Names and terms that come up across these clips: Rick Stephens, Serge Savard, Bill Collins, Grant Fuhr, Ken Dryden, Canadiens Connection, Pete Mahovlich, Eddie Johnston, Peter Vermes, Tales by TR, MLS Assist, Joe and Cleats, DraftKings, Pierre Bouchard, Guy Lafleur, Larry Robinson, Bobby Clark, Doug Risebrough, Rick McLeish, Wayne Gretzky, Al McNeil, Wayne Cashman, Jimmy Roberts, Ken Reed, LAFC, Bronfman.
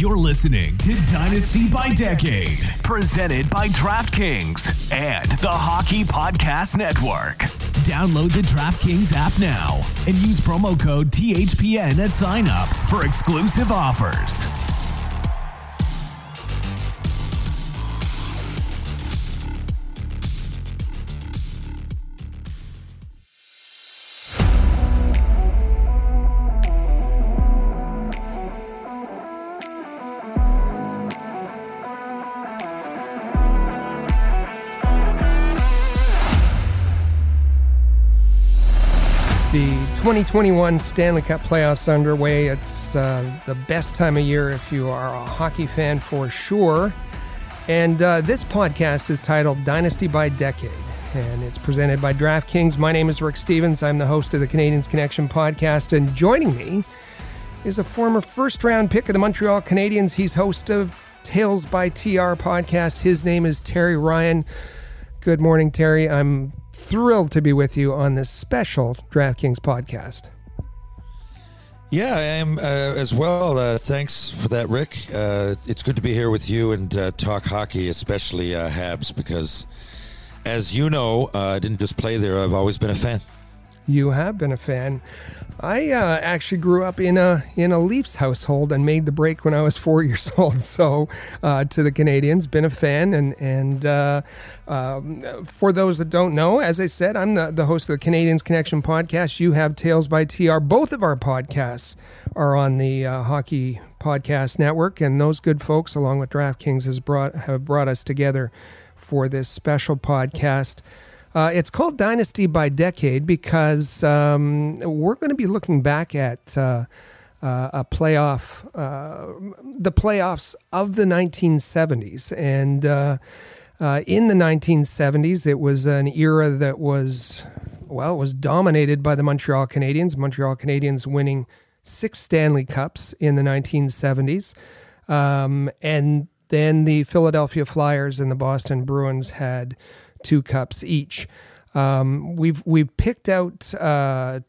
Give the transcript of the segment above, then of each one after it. You're listening to Dynasty by Decade, presented by DraftKings and the Hockey Podcast Network. Download the DraftKings app now and use promo code THPN at sign up for exclusive offers. The 2021 Stanley Cup playoffs underway. It's the best time of year if you are a hockey fan, for sure. And this podcast is titled Dynasty by Decade, and it's presented by DraftKings. My name is Rick Stephens. I'm the host of the Canadiens Connection podcast, and joining me is a former first-round pick of the Montreal Canadiens. He's host of Tales by TR podcast. His name is Terry Ryan. Good morning, Terry. I'm thrilled to be with you on this special DraftKings podcast. Yeah, I am as well. Thanks for that, Rick. It's good to be here with you and talk hockey, especially Habs, because as you know, I didn't just play there. I've always been a fan. You have been a fan. I actually grew up in a Leafs household and made the break when I was 4 years old. So to the Canadiens, been a fan. And for those that don't know, as I said, I'm the host of the Canadiens Connection podcast. You have Tales by TR. Both of our podcasts are on the Hockey Podcast Network. And those good folks, along with DraftKings, have brought us together for this special podcast. It's called Dynasty by Decade because we're going to be looking back at the playoffs of the 1970s. And in the 1970s, it was an era that was, well, it was dominated by the Montreal Canadiens. Montreal Canadiens winning six Stanley Cups in the 1970s. And then the Philadelphia Flyers and the Boston Bruins had two cups each. We've picked out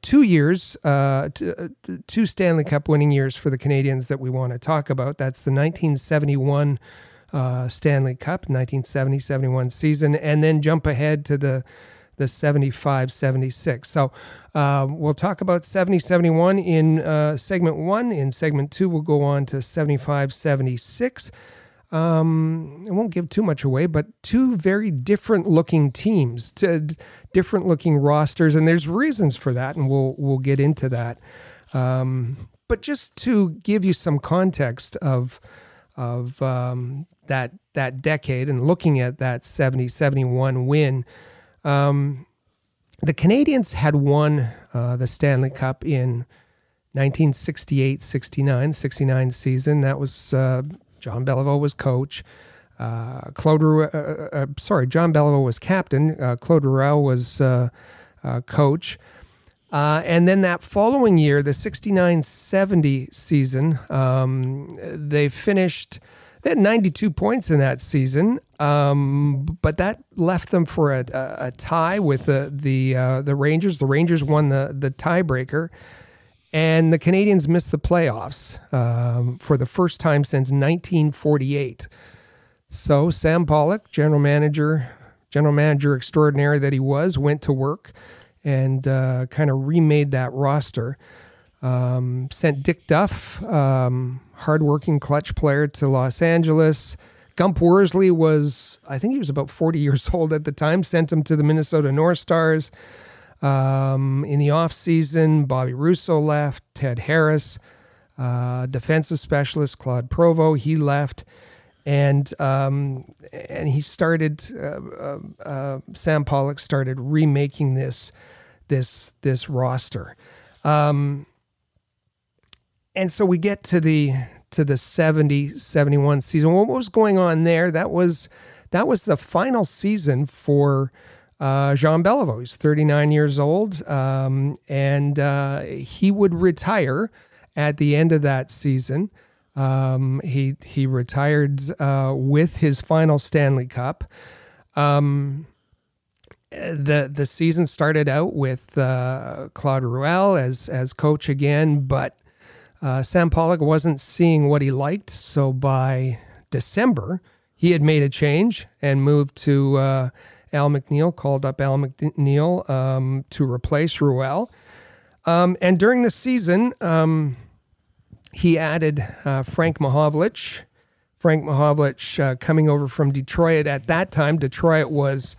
2 years, two Stanley Cup winning years for the Canadiens that we want to talk about. That's the 1971 Stanley Cup, 1970-71 season, and then jump ahead to the 75-76. So we'll talk about 70-71 in segment one. In segment two, we'll go on to 75-76. I won't give too much away, but two very different looking teams, different looking rosters, and there's reasons for that, and we'll get into that. But just to give you some context of that decade and looking at that 70-71 win, the Canadiens had won the Stanley Cup in 1968-69 season. That was Jean Beliveau was coach. Jean Beliveau was captain. Claude Ruel was coach. And then that following year, the 69-70 season, they finished. They had 92 points in that season, but that left them for a tie with the Rangers. The Rangers won the tiebreaker. And the Canadiens missed the playoffs for the first time since 1948. So Sam Pollock, general manager extraordinary that he was, went to work and kind of remade that roster. Sent Dick Duff, hardworking clutch player, to Los Angeles. Gump Worsley was, I think he was about 40 years old at the time, sent him to the Minnesota North Stars. In the offseason, Bobby Russo left, Ted Harris, defensive specialist Claude Provost, he left, and he started, Sam Pollock started remaking this roster. And so we get to the 70-71 season. What was going on there? That was the final season for Jean Beliveau. He's 39 years old, and he would retire at the end of that season. He retired with his final Stanley Cup. The season started out with Claude Ruel as coach again, but Sam Pollock wasn't seeing what he liked, so by December, he had made a change and moved to Al McNeil, called up Al McNeil to replace Ruel. And during the season, he added Frank Mahovlich. Frank Mahovlich coming over from Detroit. At that time, Detroit was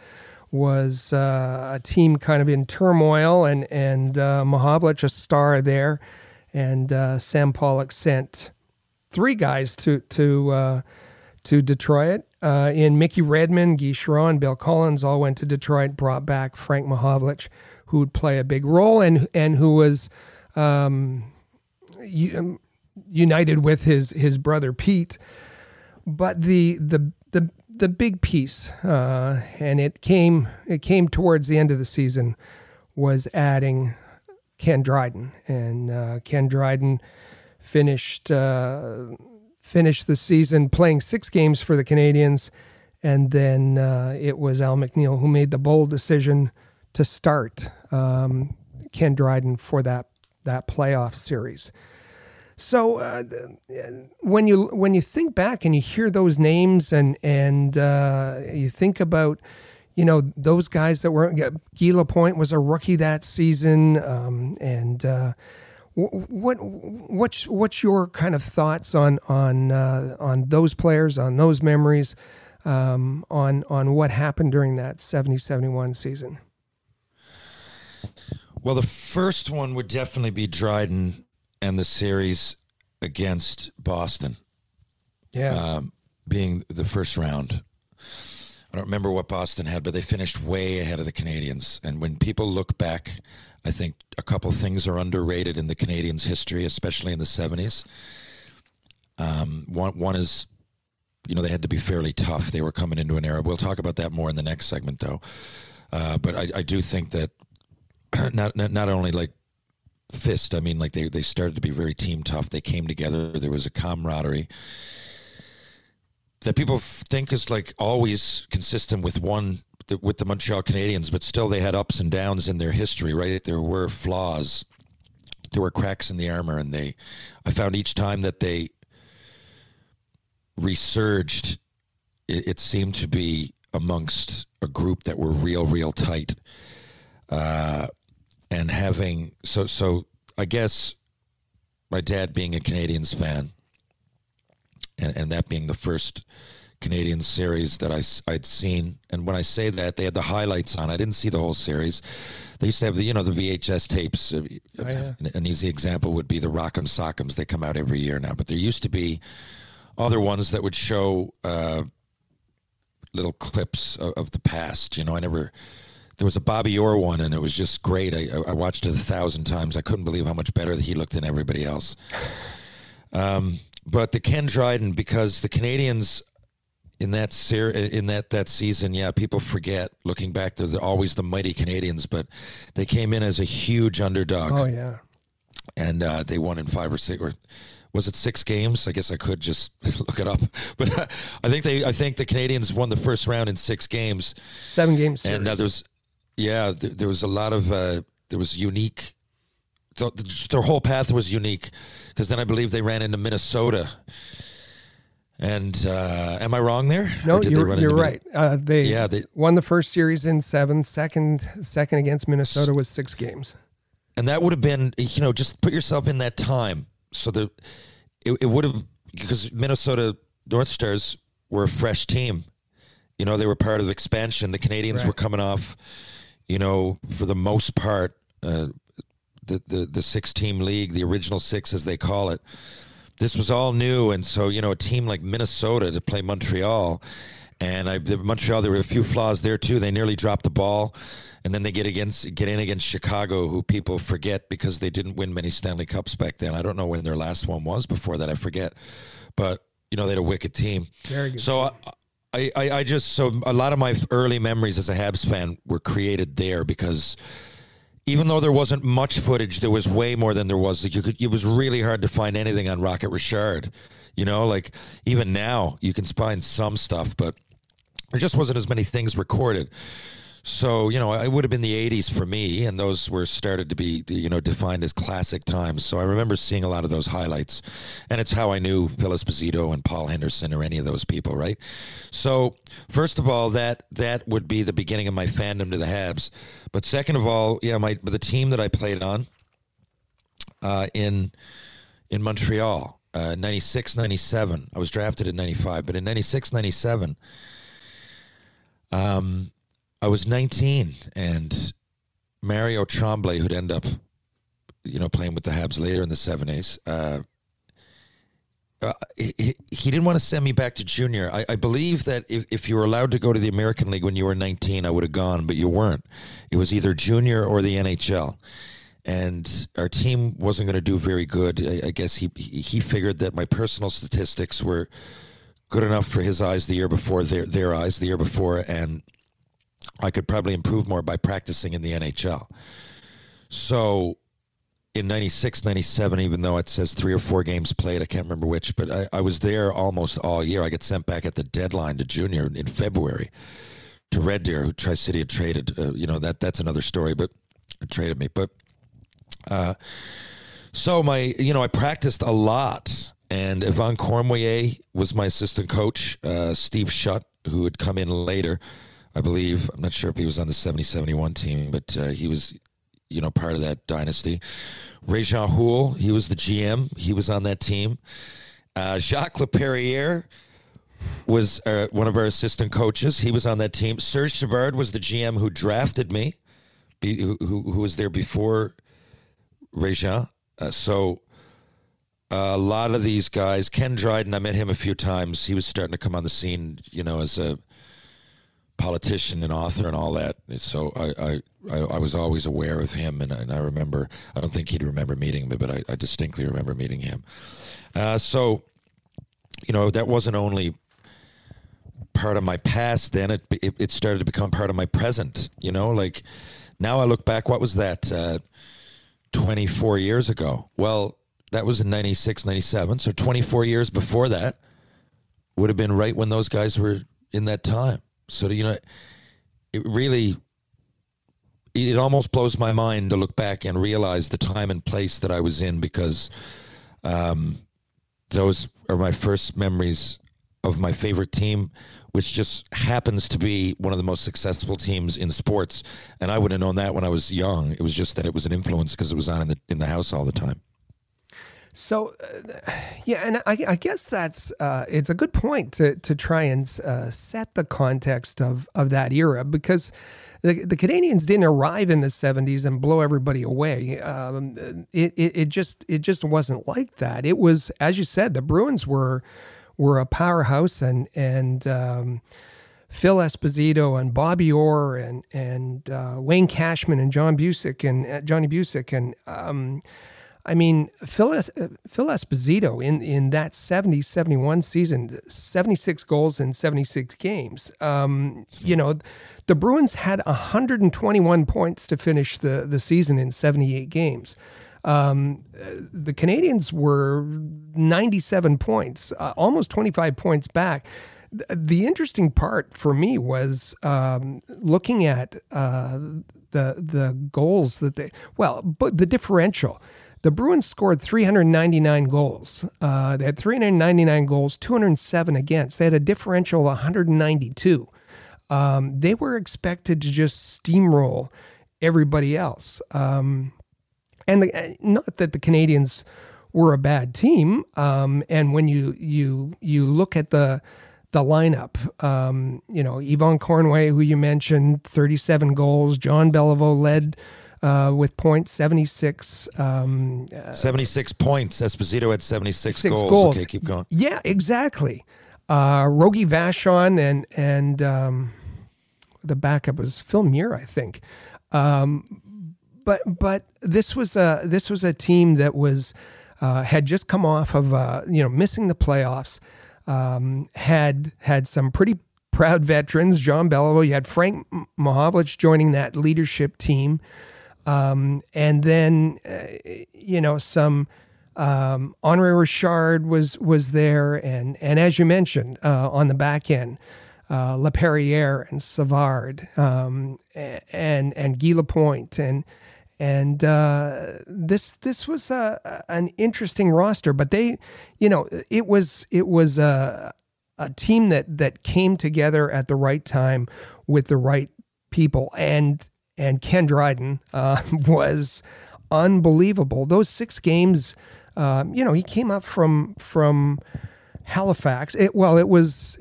a team kind of in turmoil, and Mahovlich a star there. And Sam Pollock sent three guys to Detroit. In Mickey Redmond, Guy Lafleur, Bill Collins all went to Detroit, brought back Frank Mahovlich, who would play a big role and who was united with his brother Pete. But the big piece, and it came towards the end of the season, was adding Ken Dryden, and Ken Dryden finished the season playing 6 games for the Canadiens, and then it was Al McNeil who made the bold decision to start Ken Dryden for that playoff series. So when you think back and you hear those names and you think about, you know, those guys that were, Guy Lapointe was a rookie that season, what's your kind of thoughts on those players, on those memories, on what happened during that 70-71 season? Well, the first one would definitely be Dryden and the series against Boston, being the first round. I don't remember what Boston had, but they finished way ahead of the Canadiens. And when people look back, I think a couple things are underrated in the Canadiens' history, especially in the 70s. One is, you know, they had to be fairly tough. They were coming into an era. We'll talk about that more in the next segment, though. But I do think that not only like fist, I mean, like they started to be very team tough. They came together. There was a camaraderie that people think is like always consistent with the Montreal Canadiens, but still they had ups and downs in their history, right? There were flaws, there were cracks in the armor, and I found each time that they resurged, it seemed to be amongst a group that were real tight. And having, so I guess my dad being a Canadiens fan and that being the first Canadiens series that I'd seen. And when I say that, they had the highlights on. I didn't see the whole series. They used to have the VHS tapes. Oh, yeah. An easy example would be the Rock'em Sock'ems. They come out every year now. But there used to be other ones that would show little clips of the past. You know, there was a Bobby Orr one, and it was just great. I watched it 1,000 times. I couldn't believe how much better he looked than everybody else. But the Ken Dryden, because the Canadiens in that season, yeah, people forget. Looking back, they're always the mighty Canadiens, but they came in as a huge underdog. Oh yeah, and they won in 5 or 6, or was it 6 games? I guess I could just look it up, but I think the Canadiens won the first round in 6 games, 7 games, and others. Yeah, there was a lot of there was unique. Their whole path was unique, because then I believe they ran into Minnesota. And am I wrong there? No, you're right. They won the first series in 7. Second against Minnesota was 6 games. And that would have been, you know, just put yourself in that time. So it would have, because Minnesota North Stars were a fresh team. You know, they were part of expansion. The Canadiens were coming off, you know, for the most part, the 6-team league, the original 6 as they call it. This was all new, and so, you know, a team like Minnesota to play Montreal, and Montreal, there were a few flaws there too. They nearly dropped the ball, and then they get in against Chicago, who people forget because they didn't win many Stanley Cups back then. I don't know when their last one was before that. I forget, but you know, they had a wicked team. Very good. So I a lot of my early memories as a Habs fan were created there, because even though there wasn't much footage, there was way more than there was. Like it was really hard to find anything on Rocket Richard. You know, like even now you can find some stuff, but there just wasn't as many things recorded. So, you know, it would have been the 80s for me, and those were started to be, you know, defined as classic times. So I remember seeing a lot of those highlights, and it's how I knew Phil Esposito and Paul Henderson or any of those people, right? So first of all, that would be the beginning of my fandom to the Habs. But second of all, yeah, the team that I played on in Montreal, 96, 97. I was drafted in 95, but in 96, 97, I was 19, and Mario Tremblay, who'd end up, you know, playing with the Habs later in the 70s, he didn't want to send me back to junior. I believe that if you were allowed to go to the American League when you were 19, I would have gone, but you weren't. It was either junior or the NHL. And our team wasn't going to do very good. I guess he figured that my personal statistics were good enough for his eyes the year before, their eyes the year before, and I could probably improve more by practicing in the NHL. So in 96, 97, even though it says 3 or 4 games played, I can't remember which, but I was there almost all year. I got sent back at the deadline to junior in February to Red Deer, who Tri-City had traded. You know, that's another story, but traded me. But so I practiced a lot. And Yvon Cormier was my assistant coach, Steve Shutt, who had come in later, I believe. I'm not sure if he was on the 70-71 team, but he was, you know, part of that dynasty. Réjean Houle, he was the GM. He was on that team. Jacques Laperriere was one of our assistant coaches. He was on that team. Serge Savard was the GM who drafted me, who was there before Réjean. A lot of these guys. Ken Dryden, I met him a few times. He was starting to come on the scene, you know, as a politician and author and all that. So I was always aware of him, and I remember, I don't think he'd remember meeting me, but I distinctly remember meeting him. So, you know, that wasn't only part of my past then, it started to become part of my present, you know, like now I look back, what was that, 24 years ago? Well, that was in 96, 97, so 24 years before that would have been right when those guys were in that time. So, you know, it almost blows my mind to look back and realize the time and place that I was in, because those are my first memories of my favorite team, which just happens to be one of the most successful teams in sports. And I wouldn't have known that when I was young. It was just that it was an influence because it was on in the house all the time. So, yeah, and I guess that's it's a good point to try and set the context of that era, because the Canadiens didn't arrive in the 70s and blow everybody away. It just wasn't like that. It was, as you said, the Bruins were a powerhouse, and Phil Esposito and Bobby Orr and Wayne Cashman and John Busick and Johnny Busick and. I mean, Phil Esposito in that 70-71 season, 76 goals in 76 games. You know, the Bruins had 121 points to finish the season in 78 games. The Canadiens were 97 points, almost 25 points back. The interesting part for me was looking at the goals that but the differential. The Bruins scored 399 goals. They had 399 goals, 207 against. They had a differential of 192. They were expected to just steamroll everybody else. And not that the Canadiens were a bad team. And when you look at the lineup, you know, Yvon Cormier, who you mentioned, 37 goals. Jean Beliveau led with points, 76. 76 points. Esposito had 76 goals. Okay, keep going. Yeah, exactly. Rogi Vachon and the backup was Phil Muir, I think. But this was a team that was had just come off of missing the playoffs. Had some pretty proud veterans. Jean Beliveau. You had Frank Mahovlich joining that leadership team. And then, some, Henri Richard was there. And as you mentioned, on the back end, Laperriere and Savard and Guy Lapointe and this was an interesting roster, but they, you know, it was a team that came together at the right time with the right people, and Ken Dryden was unbelievable. Those 6 games, he came up from Halifax. It was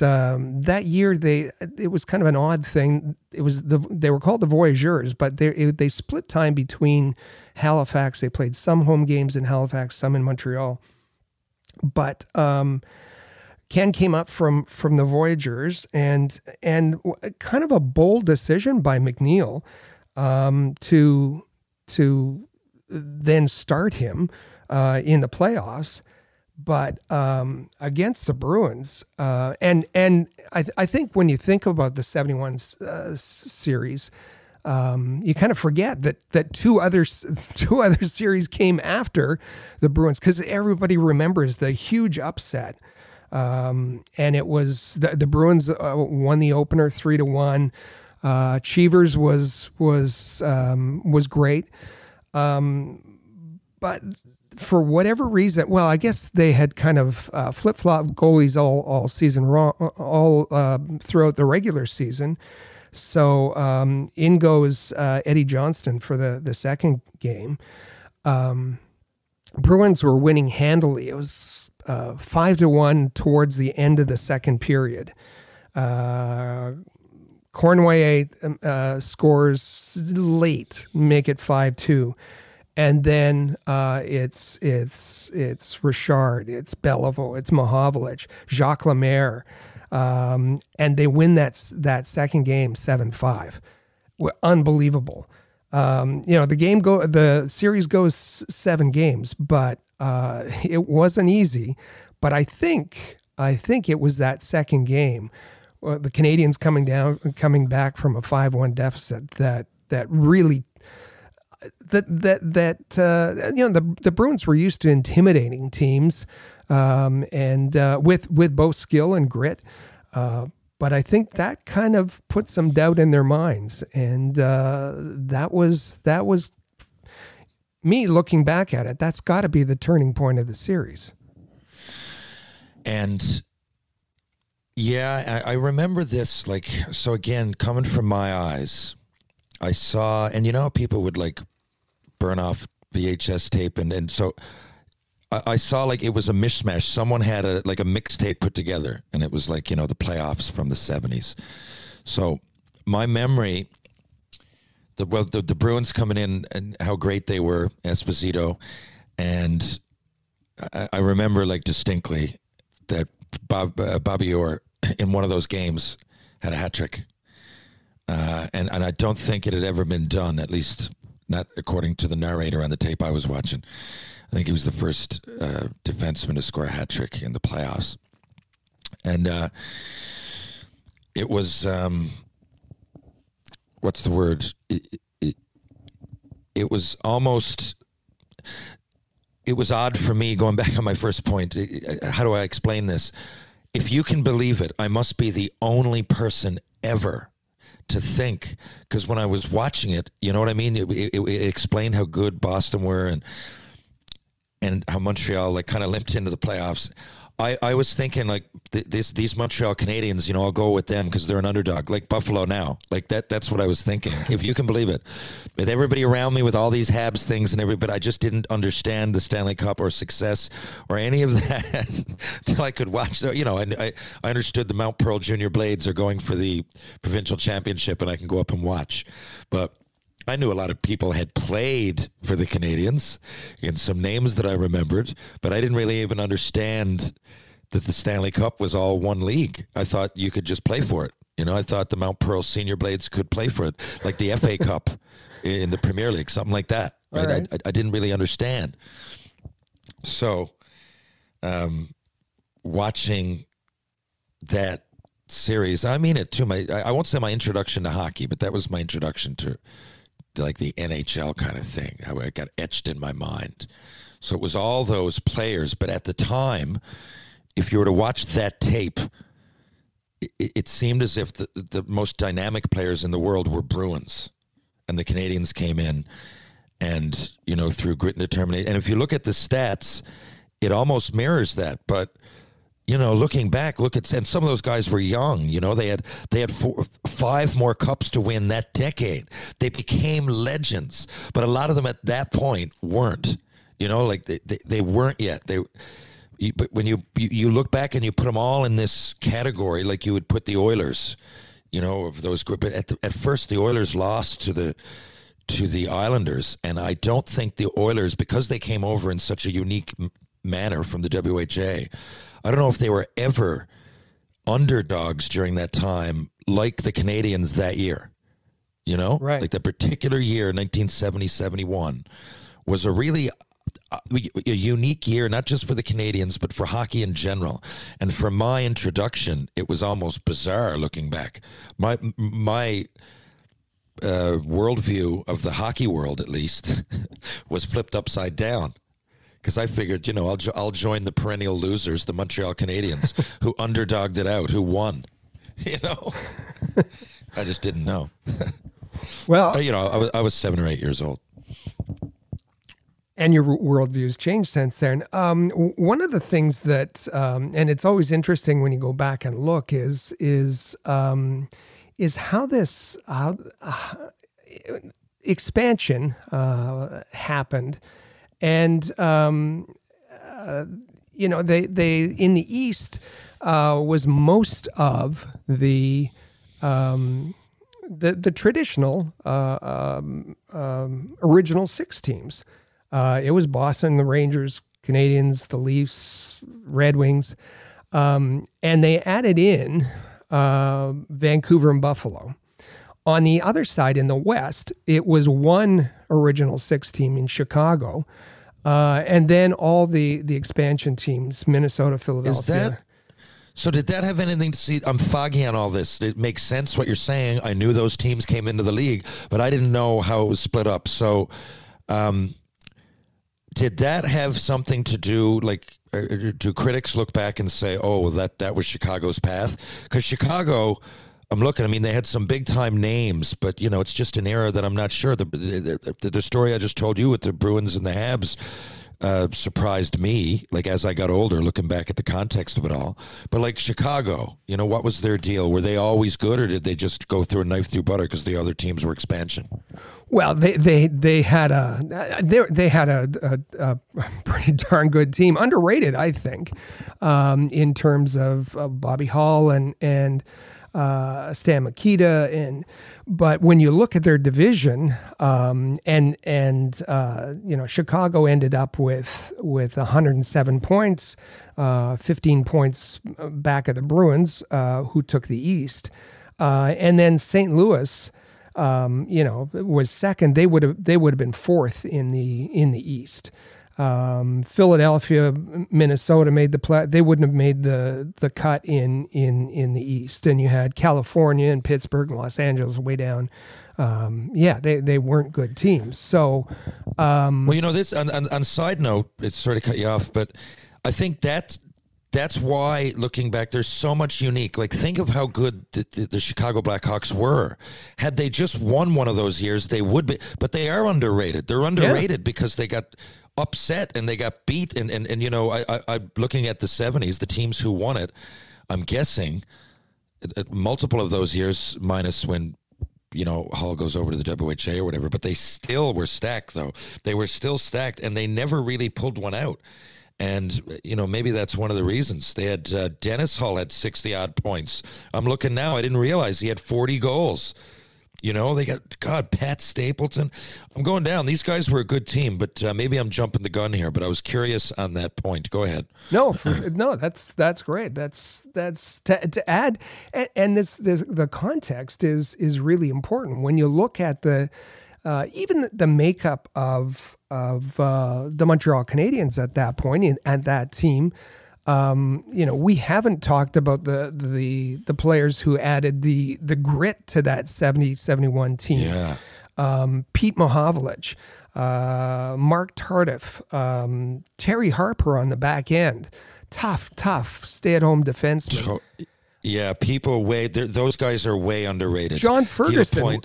that year. It was kind of an odd thing. They were called the Voyageurs, but they split time between Halifax. They played some home games in Halifax, some in Montreal. But Ken came up from the Voyageurs, and kind of a bold decision by McNeil to then start him in the playoffs, but against the Bruins. And I think when you think about the 71 series, you kind of forget that two other series came after the Bruins, because everybody remembers the huge upset. And it was the Bruins won the opener 3-1. Cheevers was great. But for whatever reason, well, I guess they had kind of flip-flop goalies all season long, all throughout the regular season. So in goes Eddie Johnston for the second game. Bruins were winning handily. It was 5-1 towards the end of the second period. Cornway scores late, make it 5-2. And then it's Richard, it's Beliveau, it's Mahovlich, Jacques Lemaire, and they win that second game 7-5. Unbelievable. The series goes 7 games, but it wasn't easy. But I think it was that second game, the Canadiens coming back from a 5-1 deficit that really. The Bruins were used to intimidating teams, and with both skill and grit, but I think that kind of put some doubt in their minds, and that was me looking back at it. That's got to be the turning point of the series. And yeah, I remember this, like, so again, coming from my eyes. I saw, and you know how people would like burn off VHS tape, and so I saw like it was a mishmash. Someone had a mixtape put together, and it was like, you know, the playoffs from the 70s. So my memory, the Bruins coming in and how great they were, Esposito, and I remember like distinctly that Bobby Orr in one of those games had a hat trick. And I don't think it had ever been done, at least not according to the narrator on the tape I was watching. I think he was the first defenseman to score a hat trick in the playoffs. And it was, what's the word? It was almost, it was odd for me, going back on my first point. How do I explain this? If you can believe it, I must be the only person ever to think, because when I was watching it, you know what I mean? It explained how good Boston were and how Montreal like kind of limped into the playoffs. I was thinking like these Montreal Canadiens, you know, I'll go with them because they're an underdog, like Buffalo now. Like that's what I was thinking, if you can believe it. With everybody around me with all these Habs things and everything, but I just didn't understand the Stanley Cup or success or any of that until I could watch. You know, I understood the Mount Pearl Junior Blades are going for the provincial championship and I can go up and watch. But I knew a lot of people had played for the Canadiens and some names that I remembered, but I didn't really even understand that the Stanley Cup was all one league. I thought you could just play for it. You know, I thought the Mount Pearl Senior Blades could play for it, like the FA Cup in the Premier League, something like that. Right? Right. I didn't really understand. So watching that series, I mean it too. I won't say my introduction to hockey, but that was my introduction to like the NHL kind of thing. It got etched in my mind. So it was all those players. But at the time, if you were to watch that tape, it seemed as if the most dynamic players in the world were Bruins, and the Canadians came in and, you know, through grit and determination. And if you look at the stats, it almost mirrors that. But, you know, looking back, and some of those guys were young. You know, they had 4-5 more cups to win that decade. They became legends, but a lot of them at that point weren't. You know, like they weren't yet. But when you look back and you put them all in this category, like you would put the Oilers, you know, of those group. But at first, the Oilers lost to the Islanders, and I don't think the Oilers, because they came over in such a unique manner from the WHA. I don't know if they were ever underdogs during that time like the Canadians that year, you know? Right. Like that particular year, 1970-71, was a really a unique year, not just for the Canadians, but for hockey in general. And for my introduction, it was almost bizarre looking back. My worldview of the hockey world, at least, was flipped upside down. Because I figured, you know, I'll join the perennial losers, the Montreal Canadiens, who underdogged it out, who won. You know, I just didn't know. Well, you know, I was 7 or 8 years old, and your worldviews changed since then. One of the things that, and it's always interesting when you go back and look, is how this expansion happened. And, you know, they in the East was most of the traditional original six teams. It was Boston, the Rangers, Canadians, the Leafs, Red Wings. And they added in Vancouver and Buffalo. On the other side, in the West, it was one original six team in Chicago, and then all the expansion teams, Minnesota, Philadelphia. So did that have anything to see? I'm foggy on all this. It makes sense what you're saying. I knew those teams came into the league, but I didn't know how it was split up. So did that have something to do, like, do critics look back and say, oh, that was Chicago's path? Because Chicago... I'm looking. I mean, they had some big-time names, but, you know, it's just an era that I'm not sure. The story I just told you with the Bruins and the Habs surprised me, like, as I got older, looking back at the context of it all. But, like, Chicago, you know, what was their deal? Were they always good, or did they just go through a knife through butter because the other teams were expansion? Well, they had a pretty darn good team, underrated, I think, in terms of Bobby Hall and Stan Mikita, but when you look at their division, you know, Chicago ended up with 107 points, 15 points back of the Bruins, who took the East, and then St. Louis, you know, was second. They would have been fourth in the East. Philadelphia, Minnesota made the play. They wouldn't have made the cut in the East. And you had California and Pittsburgh and Los Angeles way down. They weren't good teams. So, well, you know, this on side note, it's sort of cut you off, but I think that's why, looking back, there's so much unique. Like, think of how good the Chicago Blackhawks were. Had they just won one of those years, they would be. But they are underrated. They're underrated because they got upset and they got beat. And you know, I looking at the 70s, the teams who won it, I'm guessing at multiple of those years, minus when, you know, Hall goes over to the WHA or whatever, but they still were stacked, though. They were still stacked, and they never really pulled one out. And, you know, maybe that's one of the reasons. They had Dennis Hall had 60-odd points. I'm looking now. I didn't realize he had 40 goals. You know, they got, God, Pat Stapleton. I'm going down. These guys were a good team, but maybe I'm jumping the gun here, but I was curious on that point. Go ahead. No, that's great. That's to add. And this the context is really important. When you look at the makeup of the Montreal Canadiens at that point and that team, you know, we haven't talked about the players who added the grit to that 70-71 team. Yeah. Pete Mahovlich, Mark Tardif, Terry Harper on the back end, tough stay at home defenseman. Yeah, people those guys are way underrated. John Ferguson,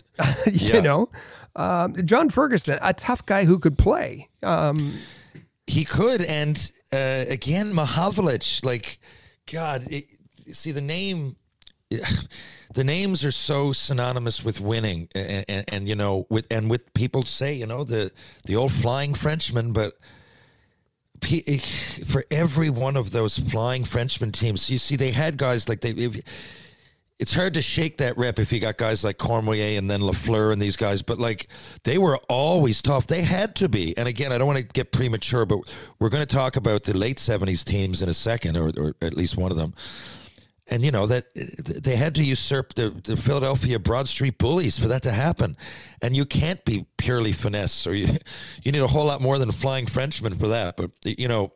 John Ferguson, a tough guy who could play. He could, and again, Mahovlich, like, God, the name... The names are so synonymous with winning, and you know, with people say, you know, the old flying Frenchman, but for every one of those flying Frenchman teams, you see, they had guys like it's hard to shake that rep if you got guys like Cormier and then Lafleur and these guys, but like they were always tough. They had to be. And again, I don't want to get premature, but we're going to talk about the late 70s teams in a second, or at least one of them. And, you know, that they had to usurp the Philadelphia Broad Street Bullies for that to happen. And you can't be purely finesse, or you need a whole lot more than a flying Frenchman for that. But, you know,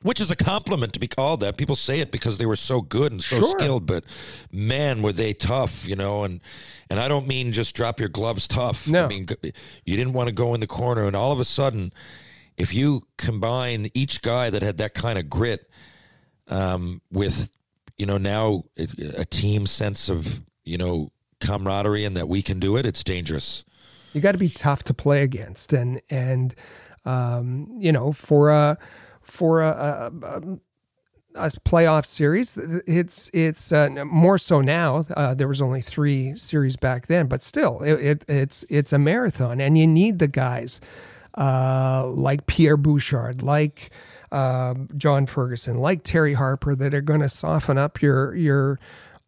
which is a compliment to be called that. People say it because they were so good and so skilled, but man, were they tough, you know. And I don't mean just drop your gloves tough. No. I mean, you didn't want to go in the corner. And all of a sudden, if you combine each guy that had that kind of grit with... You know, now a team sense of, you know, camaraderie and that we can do it, it's dangerous. You got to be tough to play against. And you know, for a playoff series, it's more so now. There was only 3 series back then, but still it's a marathon, and you need the guys like Pierre Bouchard, like... John Ferguson, like Terry Harper, that are going to soften up your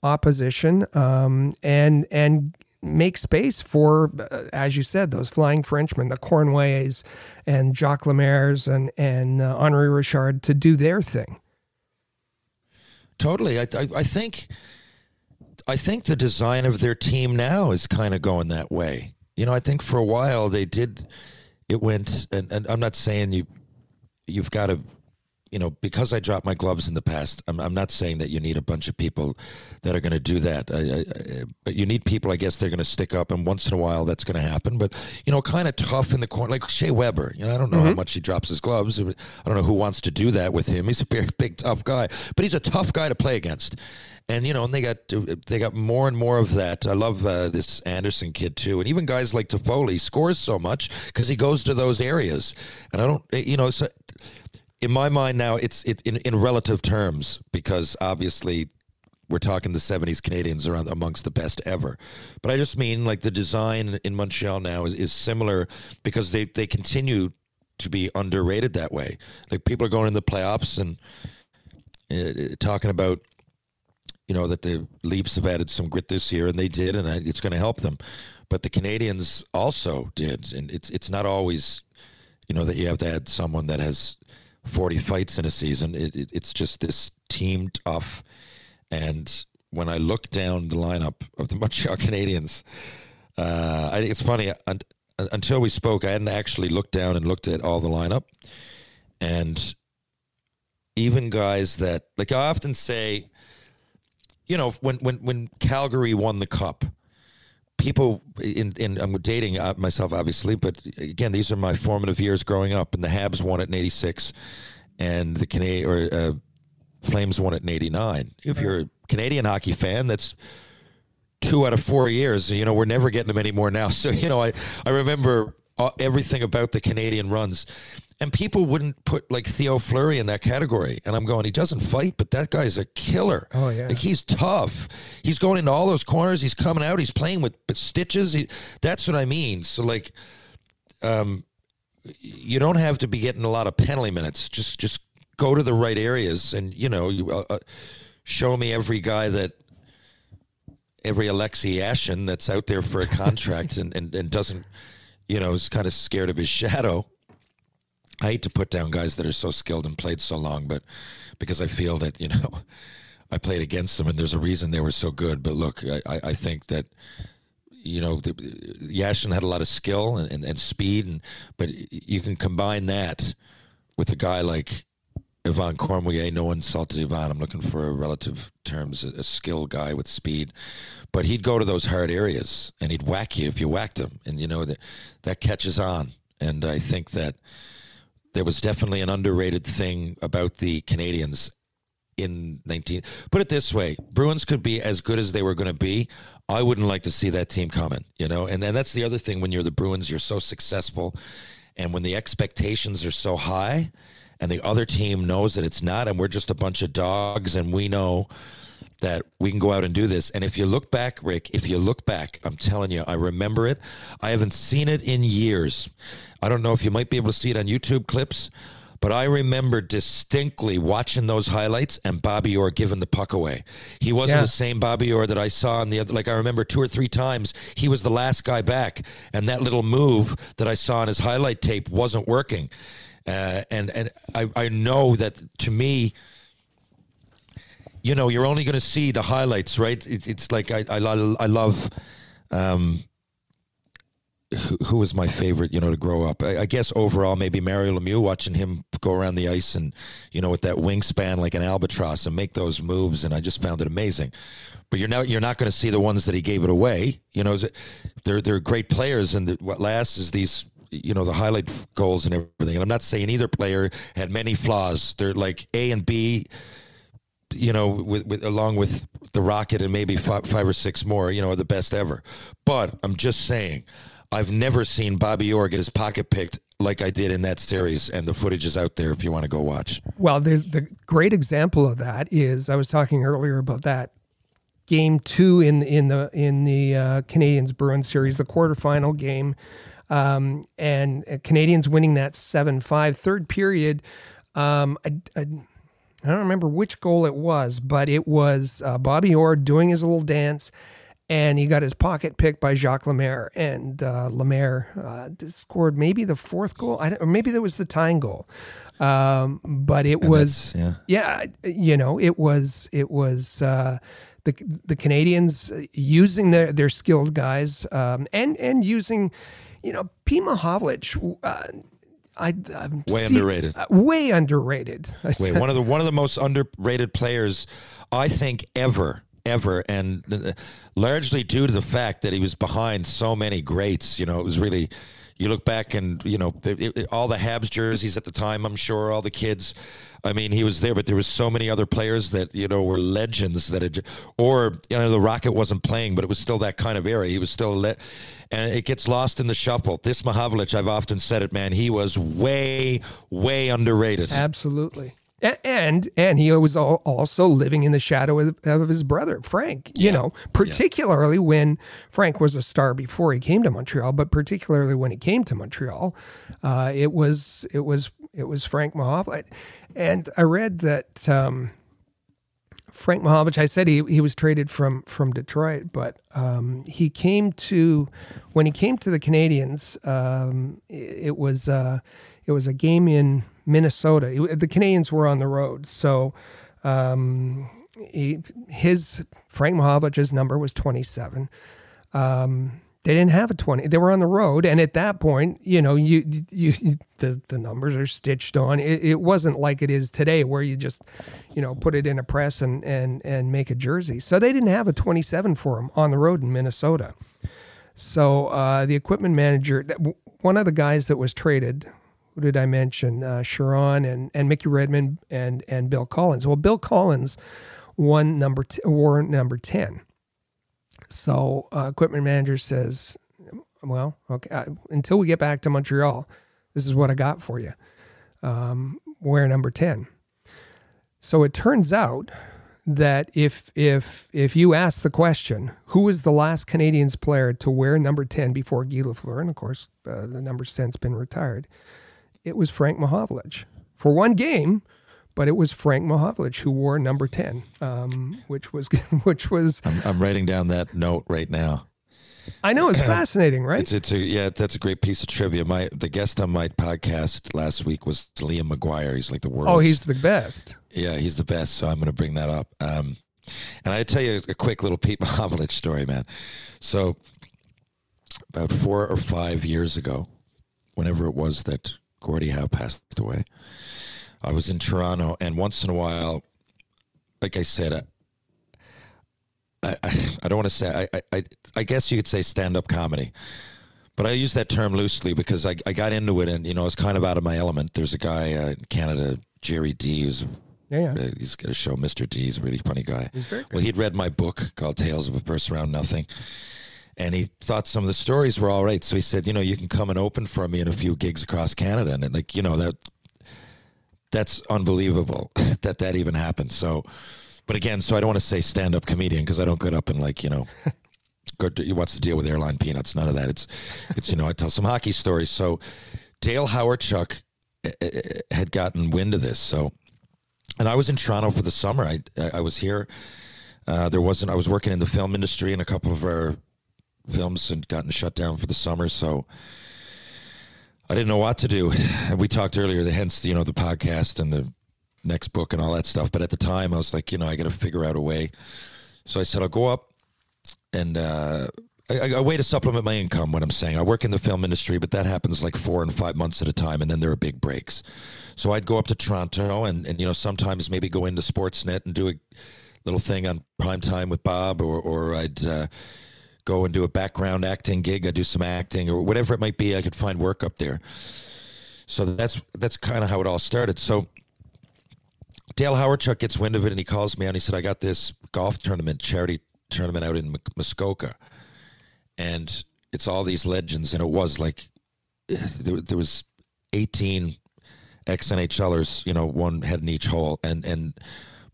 opposition and make space for, as you said, those flying Frenchmen, the Cornways and Jacques Lemaire's and Henri Richard, to do their thing. Totally. I think the design of their team now is kind of going that way. You know, I think for a while they did. It went, and I'm not saying you've got to, you know, because I dropped my gloves in the past, I'm not saying that you need a bunch of people that are going to do that. But you need people, I guess, they're going to stick up, and once in a while that's going to happen. But, you know, kind of tough in the corner, like Shea Weber. You know, I don't know how much he drops his gloves. I don't know who wants to do that with him. He's a big, tough guy. But he's a tough guy to play against. And, you know, and they got more and more of that. I love this Anderson kid, too. And even guys like Toffoli scores so much because he goes to those areas. And I don't, you know, so in my mind now, it's in relative terms, because obviously we're talking the 70s Canadians are amongst the best ever. But I just mean, like, the design in Montreal now is similar, because they continue to be underrated that way. Like, people are going in the playoffs and talking about, you know, that the Leafs have added some grit this year, and they did, and it's going to help them. But the Canadians also did, and it's not always, you know, that you have to add someone that has 40 fights in a season. It's just this team tough. And when I look down the lineup of the Montreal Canadiens, I think it's funny. Until we spoke, I hadn't actually looked down and looked at all the lineup, and even guys that, like, I often say, you know, when Calgary won the Cup, people in I'm dating myself, obviously, but again, these are my formative years growing up, and the Habs won it in 86, and the Flames won it in 89. If you're a Canadian hockey fan, that's 2 out of 4 years. You know, we're never getting them anymore now. So, you know, I remember everything about the Canadian runs. And people wouldn't put, like, Theo Fleury in that category. And I'm going, he doesn't fight, but that guy's a killer. Oh, yeah. Like, he's tough. He's going into all those corners. He's coming out. He's playing with stitches. That's what I mean. So, like, you don't have to be getting a lot of penalty minutes. Just go to the right areas, and, you know, show me every guy that, every Alexei Ashin that's out there for a contract and doesn't, you know, is kind of scared of his shadow. I hate to put down guys that are so skilled and played so long, but because I feel that, you know, I played against them, and there's a reason they were so good. But look, I think that, you know, Yashin had a lot of skill and speed, but you can combine that with a guy like Yvon Cormier. No insult to Yvon, I'm looking for a relative terms, a skill guy with speed. But he'd go to those hard areas, and he'd whack you if you whacked him. And, you know, that catches on. And I think that there was definitely an underrated thing about the Canadiens in 19. Put it this way, Bruins could be as good as they were going to be. I wouldn't like to see that team coming, you know? And then that's the other thing. When you're the Bruins, you're so successful. And when the expectations are so high and the other team knows that it's not, and we're just a bunch of dogs and we know that we can go out and do this. And if you look back, Rick, I'm telling you, I remember it. I haven't seen it in years. I don't know if you might be able to see it on YouTube clips, but I remember distinctly watching those highlights and Bobby Orr giving the puck away. He wasn't the same Bobby Orr that I saw on the other. Like, I remember two or three times he was the last guy back, and that little move that I saw on his highlight tape wasn't working. And I know that, to me, you know, you're only going to see the highlights, right? It's like I love. Who was my favorite, you know, to grow up? I guess overall maybe Mario Lemieux, watching him go around the ice and, you know, with that wingspan like an albatross and make those moves, and I just found it amazing. But you're not going to see the ones that he gave it away. You know, they're great players, and what lasts is these, you know, the highlight goals and everything. And I'm not saying either player had many flaws. They're like A and B, you know, with along with the Rocket and maybe five or six more, you know, are the best ever. But I'm just saying, I've never seen Bobby Orr get his pocket picked like I did in that series, and the footage is out there if you want to go watch. Well, the great example of that is, I was talking earlier about that game 2 in the Canadiens Bruins series, the quarterfinal game, and Canadiens winning that 7-5 third period. I don't remember which goal it was, but it was Bobby Orr doing his little dance. And he got his pocket picked by Jacques Lemaire, and Lemaire scored maybe the fourth goal, or maybe that was the tying goal. It was the Canadiens using their skilled guys, and using, you know, Pete Mahovlich. Underrated. Way underrated. One of the most underrated players, I think, ever, and largely due to the fact that he was behind so many greats. You know, it was really, you look back and, you know, all the Habs jerseys at the time, I'm sure, all the kids, I mean, he was there, but there was so many other players that, you know, were legends that had, or, you know, the Rocket wasn't playing, but it was still that kind of era. He was still and it gets lost in the shuffle. This Mahovlich, I've often said it, man, he was way, way underrated. Absolutely. And he was also living in the shadow of his brother, Frank, you know, particularly when Frank was a star before he came to Montreal, but particularly when he came to Montreal, it was Frank Mahovlich. And I read that Frank Mahovlich, I said he was traded from Detroit, but when he came to the Canadiens, it was a game in Minnesota. The Canadiens were on the road, so Frank Mahovlich's number was 27. They didn't have a 20. They were on the road, and at that point, you know, the numbers are stitched on. It wasn't like it is today, where you just, you know, put it in a press and make a jersey. So they didn't have a 27 for him on the road in Minnesota. So the equipment manager, one of the guys that was traded, who did I mention? Chiron and Mickey Redmond and Bill Collins. Well, Bill Collins wore number 10. So equipment manager says, well, okay, until we get back to Montreal, this is what I got for you. Wear number 10. So it turns out that if you ask the question, who was the last Canadiens player to wear number 10 before Guy Lafleur, and of course the number's since been retired, it was Frank Mahovlich for one game, but it was Frank Mahovlich who wore number 10, which was. I'm writing down that note right now. I know, it's fascinating, right? That's a great piece of trivia. The guest on my podcast last week was Liam McGuire. He's like the world's. Oh, he's the best. Yeah, he's the best. So I'm going to bring that up. And I tell you a quick little Pete Mahovlich story, man. So about 4 or 5 years ago, whenever it was that Gordie Howe passed away, I was in Toronto, and once in a while, like I said, I don't want to say, I guess you could say stand-up comedy, but I use that term loosely because I got into it, and, you know, I was kind of out of my element. There's a guy in Canada, Jerry D, who's Yeah, yeah. He's got a show, Mr. D. He's a really funny guy. He's very good. Well, he'd read my book called Tales of a First Round Nothing, and he thought some of the stories were all right. So he said, you know, you can come and open for me in a few gigs across Canada. And, like, you know, that's unbelievable that even happened. So, but again, so I don't want to say stand-up comedian because I don't get up and, like, you know, what's the deal with airline peanuts? None of that. It's you know, I tell some hockey stories. So Dale Howard Chuck had gotten wind of this. So, and I was in Toronto for the summer. I was here. I was working in the film industry, and a couple of our films had gotten shut down for the summer. So I didn't know what to do. And we talked earlier, hence, you know, the podcast and the next book and all that stuff. But at the time I was like, you know, I got to figure out a way. So I said, I'll go up and, a way to supplement my income, what I'm saying. I work in the film industry, but that happens like 4 and 5 months at a time, and then there are big breaks. So I'd go up to Toronto and you know, sometimes maybe go into Sportsnet and do a little thing on primetime with Bob, or I'd go and do a background acting gig. I'd do some acting or whatever it might be. I could find work up there. So that's kind of how it all started. So Dale Howard Chuck gets wind of it, and he calls me, and he said, I got this golf tournament, charity tournament out in Muskoka. And it's all these legends, and it was like there was 18 ex-NHLers, you know, one head in each hole, and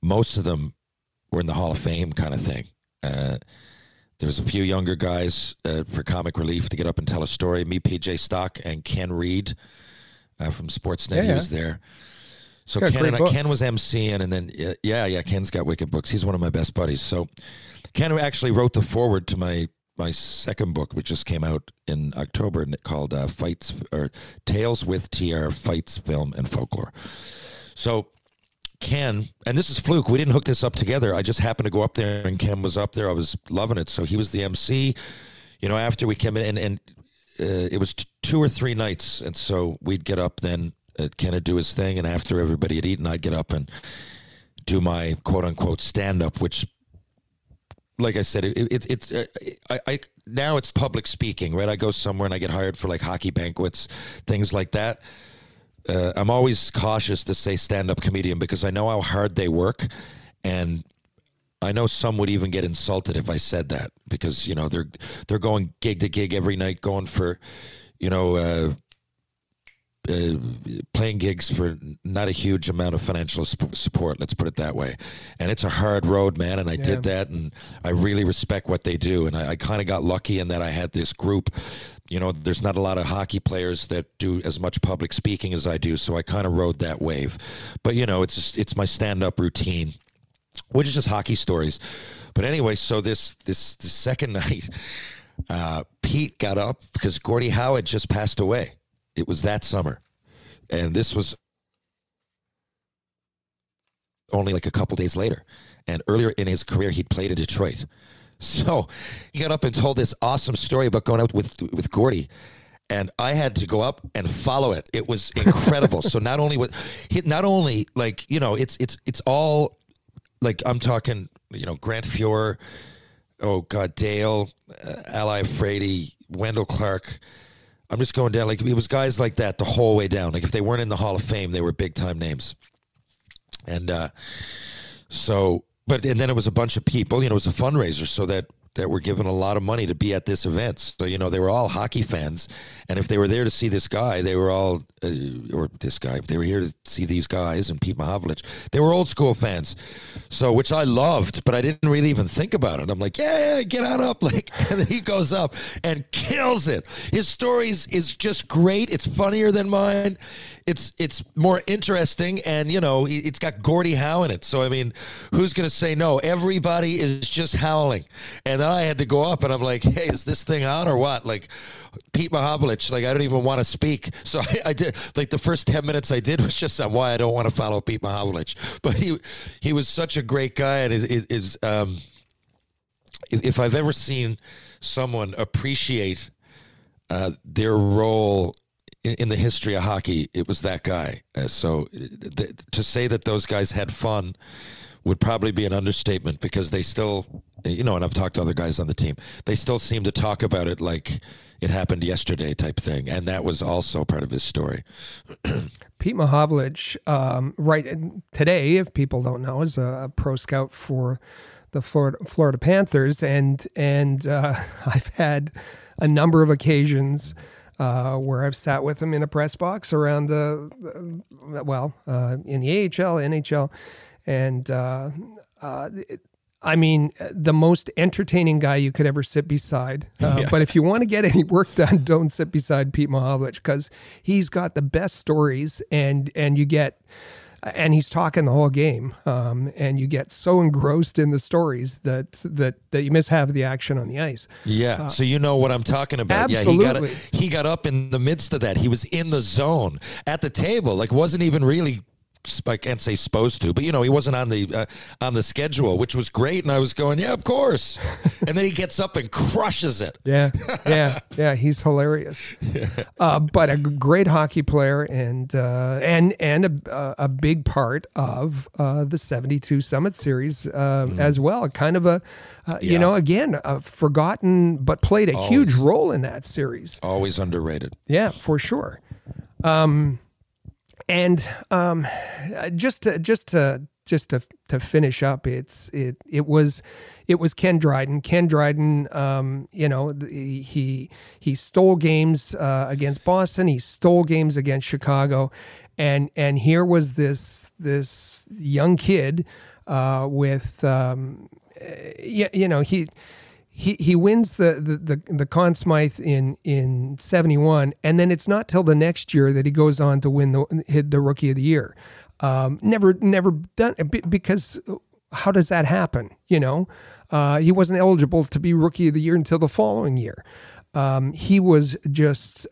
most of them were in the Hall of Fame kind of thing. There was a few younger guys for comic relief to get up and tell a story. Me, PJ Stock, and Ken Reed from Sportsnet. Yeah, yeah. He was there. So Ken was emceeing, and then Ken's got wicked books. He's one of my best buddies. So Ken actually wrote the foreword to my second book, which just came out in October, and it called Fights or Tales with TR, Fights, Film, and Folklore. So Ken, and this is fluke, we didn't hook this up together. I just happened to go up there, and Ken was up there. I was loving it. So he was the MC, you know, after we came in, and it was two or three nights. And so we'd get up then, Ken would do his thing. And after everybody had eaten, I'd get up and do my quote unquote stand up, which, like I said, it's now it's public speaking, right? I go somewhere and I get hired for like hockey banquets, things like that. I'm always cautious to say stand-up comedian because I know how hard they work, and I know some would even get insulted if I said that because, you know, they're going gig to gig every night, going for, you know, playing gigs for not a huge amount of financial support, let's put it that way. And it's a hard road, man, and I did that, and I really respect what they do. And I kind of got lucky in that I had this group. You know, there's not a lot of hockey players that do as much public speaking as I do, so I kind of rode that wave. But, you know, it's my stand-up routine, which is just hockey stories. But anyway, so this second night, Pete got up because Gordie Howe had just passed away. It was that summer, and this was only like a couple days later. And earlier in his career, he'd played in Detroit. So he got up and told this awesome story about going out with Gordie, and I had to go up and follow it. It was incredible. So not only like, you know, it's all like, I'm talking, you know, Grant Fuhr, Dale, Ally Frady, Wendell Clark. I'm just going down, like, it was guys like that the whole way down. Like, if they weren't in the Hall of Fame, they were big-time names. And and then it was a bunch of people. You know, it was a fundraiser, so that were given a lot of money to be at this event. So, you know, they were all hockey fans. And if they were there to see this guy, they were all, if they were here to see these guys and Pete Mahovlich, they were old-school fans, so, which I loved, but I didn't really even think about it. I'm like, yeah, get on up. Like, and then he goes up and kills it. His stories is just great. It's funnier than mine. It's more interesting, and, you know, it's got Gordie Howe in it. So, I mean, who's going to say no? Everybody is just howling. And I had to go up, and I'm like, hey, is this thing on or what? Like, Pete Mahovlich, like, I don't even want to speak. So I did, like, the first 10 minutes I did was just on why I don't want to follow Pete Mahovlich. But he was such a great guy, and if I've ever seen someone appreciate their role in the history of hockey, it was that guy. To say that those guys had fun would probably be an understatement, because they still, you know, and I've talked to other guys on the team, they still seem to talk about it like it happened yesterday type thing. And that was also part of his story. Pete Mahovlich, today, if people don't know, is a pro scout for the Florida Panthers, and I've had a number of occasions where I've sat with him in a press box around in the AHL, NHL, and I mean, the most entertaining guy you could ever sit beside. But if you want to get any work done, don't sit beside Pete Mahovlich, because he's got the best stories, and he's talking the whole game, and you get so engrossed in the stories that you miss half of the action on the ice. Yeah, so you know what I'm talking about. Absolutely. Yeah, he got up in the midst of that. He was in the zone at the table, like wasn't even really. I can't say supposed to, but you know, he wasn't on the schedule, which was great. And I was going, yeah, of course. And then he gets up and crushes it. Yeah. He's hilarious, but a great hockey player and a big part of the '72 Summit Series as well. Kind of forgotten, but played a huge role in that series. Always underrated. Yeah, for sure. And just to finish up, it was Ken Dryden. Ken Dryden, he stole games against Boston. He stole games against Chicago, and here was this young kid with He wins the Conn Smythe in 71, and then it's not till the next year that he goes on to win the Rookie of the Year. Never done, because how does that happen? You know, he wasn't eligible to be Rookie of the Year until the following year. He was just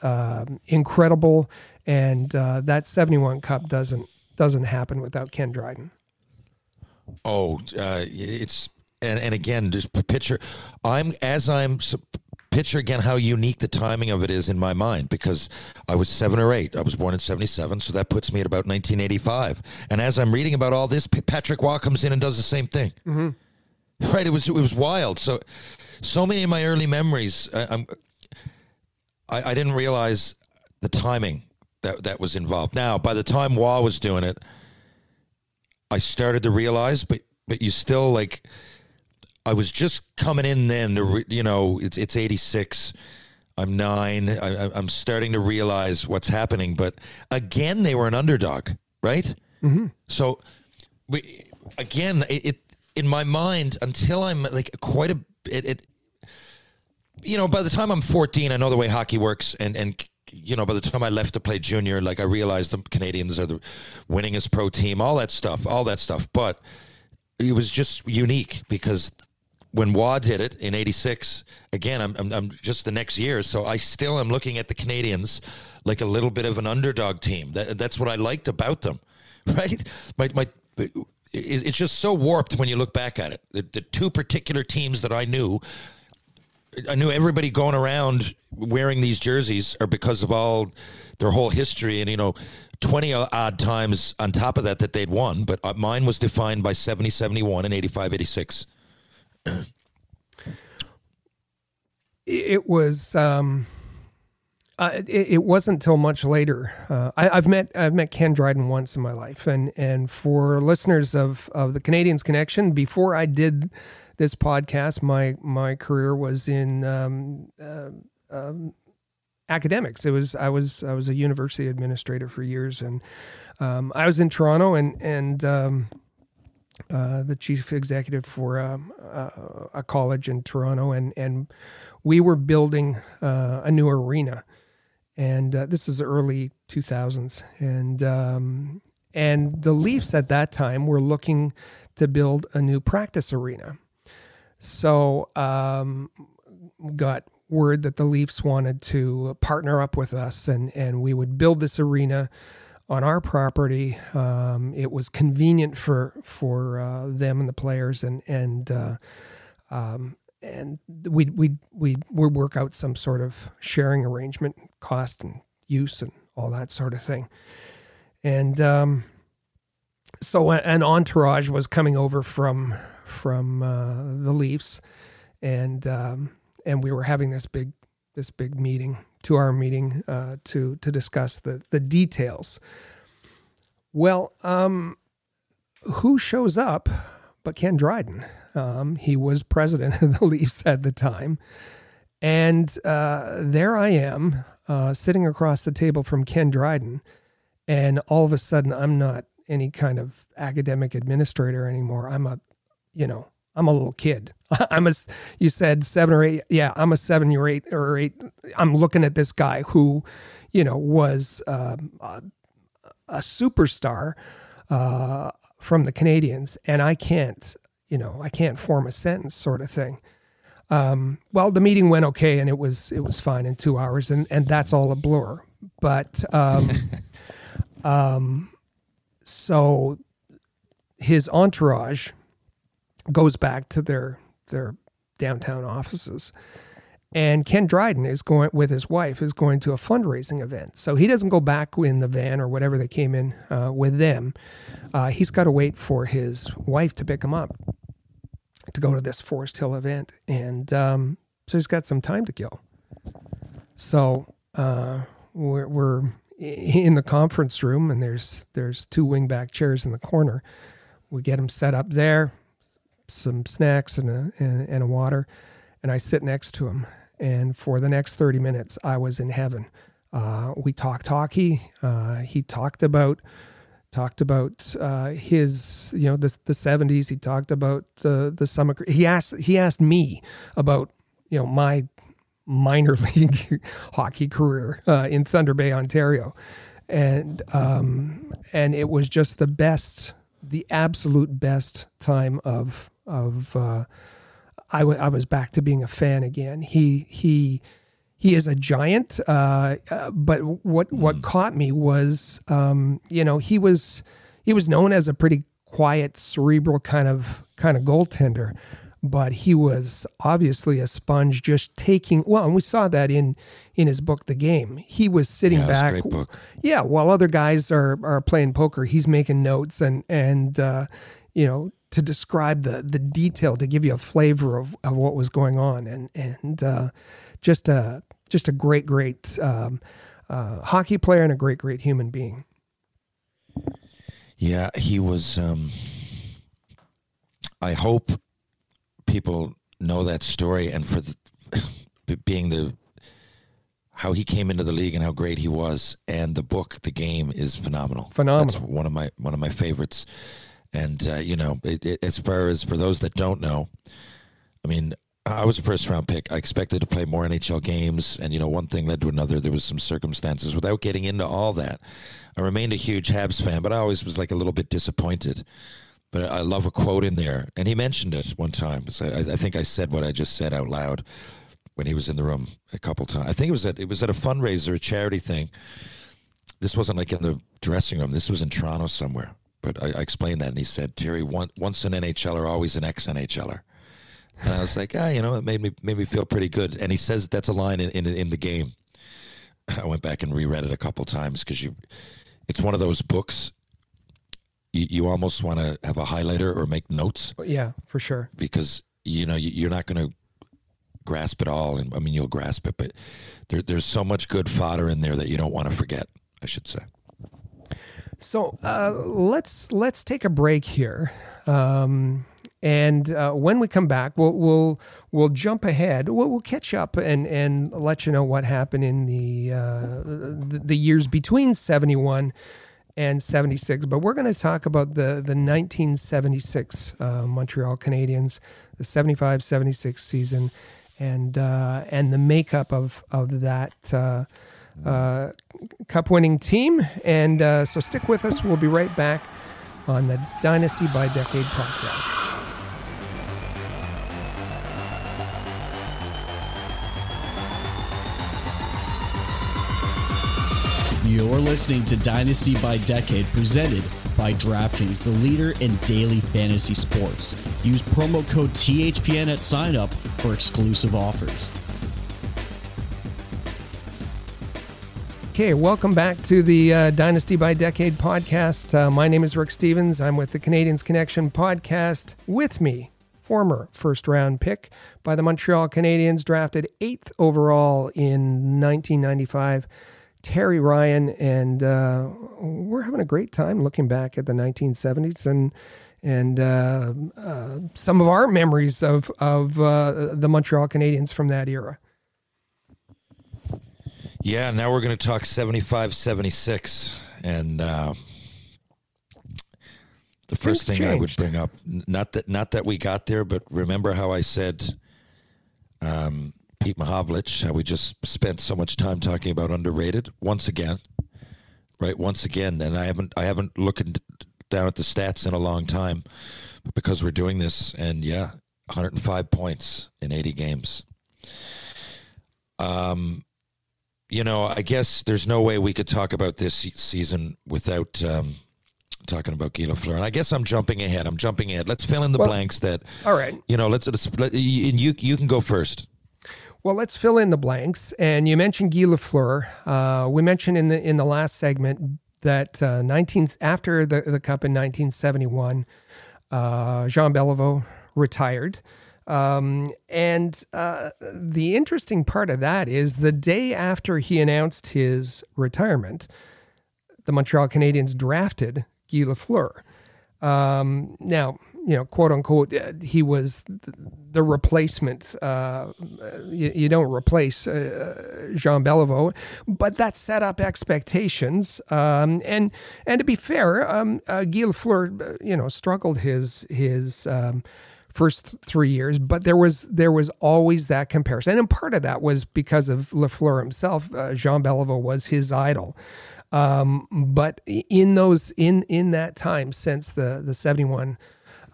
incredible, and that 71 Cup doesn't happen without Ken Dryden. It's. And again, just picture. Picture again how unique the timing of it is in my mind, because I was 7 or 8. I was born in 77, so that puts me at about 1985. And as I'm reading about all this, Patrick Waugh comes in and does the same thing. Mm-hmm. Right? It was wild. So many of my early memories, I didn't realize the timing that was involved. Now, by the time Waugh was doing it, I started to realize, but you still like. I was just coming in then, it's 86. I'm 9. I'm starting to realize what's happening. But again, they were an underdog, right? Mm-hmm. So, it in my mind, until I'm like quite a it. You know, by the time I'm 14, I know the way hockey works, and you know, by the time I left to play junior, like I realized the Canadiens are the winningest pro team, all that stuff. But it was just unique because. When Waugh did it in 86, again, I'm just the next year, so I still am looking at the Canadiens like a little bit of an underdog team. That's what I liked about them, right? It's just so warped when you look back at it. The two particular teams that I knew everybody going around wearing these jerseys are because of all their whole history and, 20 odd times on top of that they'd won, but mine was defined by 70, 71, and 85, 86. It was. It wasn't till much later. I've met Ken Dryden once in my life, and for listeners of the Canadiens Connection, before I did this podcast, my career was in academics. I was a university administrator for years, and I was in Toronto, and the chief executive for a college in Toronto, and we were building a new arena, and this is early 2000s, and the Leafs at that time were looking to build a new practice arena, so got word that the Leafs wanted to partner up with us, and we would build this arena on our property. It was convenient for them and the players, and we work out some sort of sharing arrangement, cost and use and all that sort of thing. And so an entourage was coming over from the Leafs, and we were having this big meeting. 2-hour meeting to discuss the details. Well, who shows up but Ken Dryden? He was president of the Leafs at the time. And there I am sitting across the table from Ken Dryden. And all of a sudden, I'm not any kind of academic administrator anymore. I'm a little kid. You said 7 or 8. Yeah, I'm a 7 or 8. I'm looking at this guy who, was a superstar from the Canadiens, and I can't form a sentence, sort of thing. Well, the meeting went okay, and it was fine in 2 hours, and that's all a blur. But so his entourage goes back to their downtown offices, and Ken Dryden is going with his wife is going to a fundraising event. So he doesn't go back in the van or whatever they came in with them. He's got to wait for his wife to pick him up to go to this Forest Hill event, and so he's got some time to kill. So we're in the conference room, and there's 2 wingback chairs in the corner. We get him set up there, some snacks and a water, and I sit next to him. And for the next 30 minutes, I was in heaven. We talked hockey. He talked about his, the 70s. He talked about the summer. He asked me about my minor league hockey career in Thunder Bay, Ontario, and it was just the best. The absolute best time of I was back to being a fan again. He is a giant, but what caught me was he was known as a pretty quiet, cerebral kind of goaltender, but he was obviously a sponge, just taking well. And we saw that in his book, The Game. He was sitting back. That's a great book. Yeah, while other guys are playing poker, he's making notes and to describe the detail, to give you a flavor of what was going on, and just a great hockey player and a great human being. Yeah, he was. I hope people know that story, and for how he came into the league and how great he was, and the book, The Game, is phenomenal. That's one of my favorites. And as far as for those that don't know, I mean, I was a first round pick. I expected to play more NHL games, and one thing led to another. There was some circumstances. Without getting into all that, I remained a huge Habs fan, but I always was like a little bit disappointed. But I love a quote in there, and he mentioned it one time. So I think I said what I just said out loud when he was in the room a couple times. I think it was at a fundraiser, a charity thing. This wasn't like in the dressing room. This was in Toronto somewhere. But I explained that, and he said, "Terry, once an NHLer, always an ex-NHLer." And I was like, it made me feel pretty good. And he says that's a line in The Game. I went back and reread it a couple times because it's one of those books. You almost want to have a highlighter or make notes. Yeah, for sure. Because, you're not going to grasp it all. And I mean, you'll grasp it, but there's so much good fodder in there that you don't want to forget, I should say. So let's take a break here. And when we come back, we'll jump ahead. We'll catch up and let you know what happened in the years between 71 and 76, but we're going to talk about the 1976 Montreal Canadiens, the 75-76 season, and the makeup of that cup-winning team. And so stick with us. We'll be right back on the Dynasty by Decade podcast. You're listening to Dynasty by Decade, presented by DraftKings, the leader in daily fantasy sports. Use promo code THPN at sign-up for exclusive offers. Okay, welcome back to the Dynasty by Decade podcast. My name is Rick Stephens. I'm with the Canadiens Connection podcast. With me, former first-round pick by the Montreal Canadiens, drafted 8th overall in 1995, Terry Ryan, and we're having a great time looking back at the 1970s and some of our memories of the Montreal Canadiens from that era. Yeah, now we're going to talk 75-76, and the first thing I would bring up, not that we got there, but remember how I said Pete Mahovlich, how we just spent so much time talking about underrated once again, right? Once again, and I haven't looked down at the stats in a long time, but because we're doing this, and yeah, 105 points in 80 games. You know, I guess there's no way we could talk about this season without talking about Guy Lafleur. And I guess I'm jumping ahead. Let's fill in the blanks that. All right. You know, you can go first. Well, let's fill in the blanks. And you mentioned Guy Lafleur. We mentioned in the last segment that after the Cup in 1971, Jean Beliveau retired. And the interesting part of that is the day after he announced his retirement, the Montreal Canadiens drafted Guy Lafleur. Now, you know, quote unquote, he was the replacement. You don't replace Jean Beliveau, but that set up expectations. And to be fair, Guy Lafleur, you know, struggled his first 3 years, but there was always that comparison, and part of that was because of Lafleur himself. Jean Beliveau was his idol, but in that time since the 71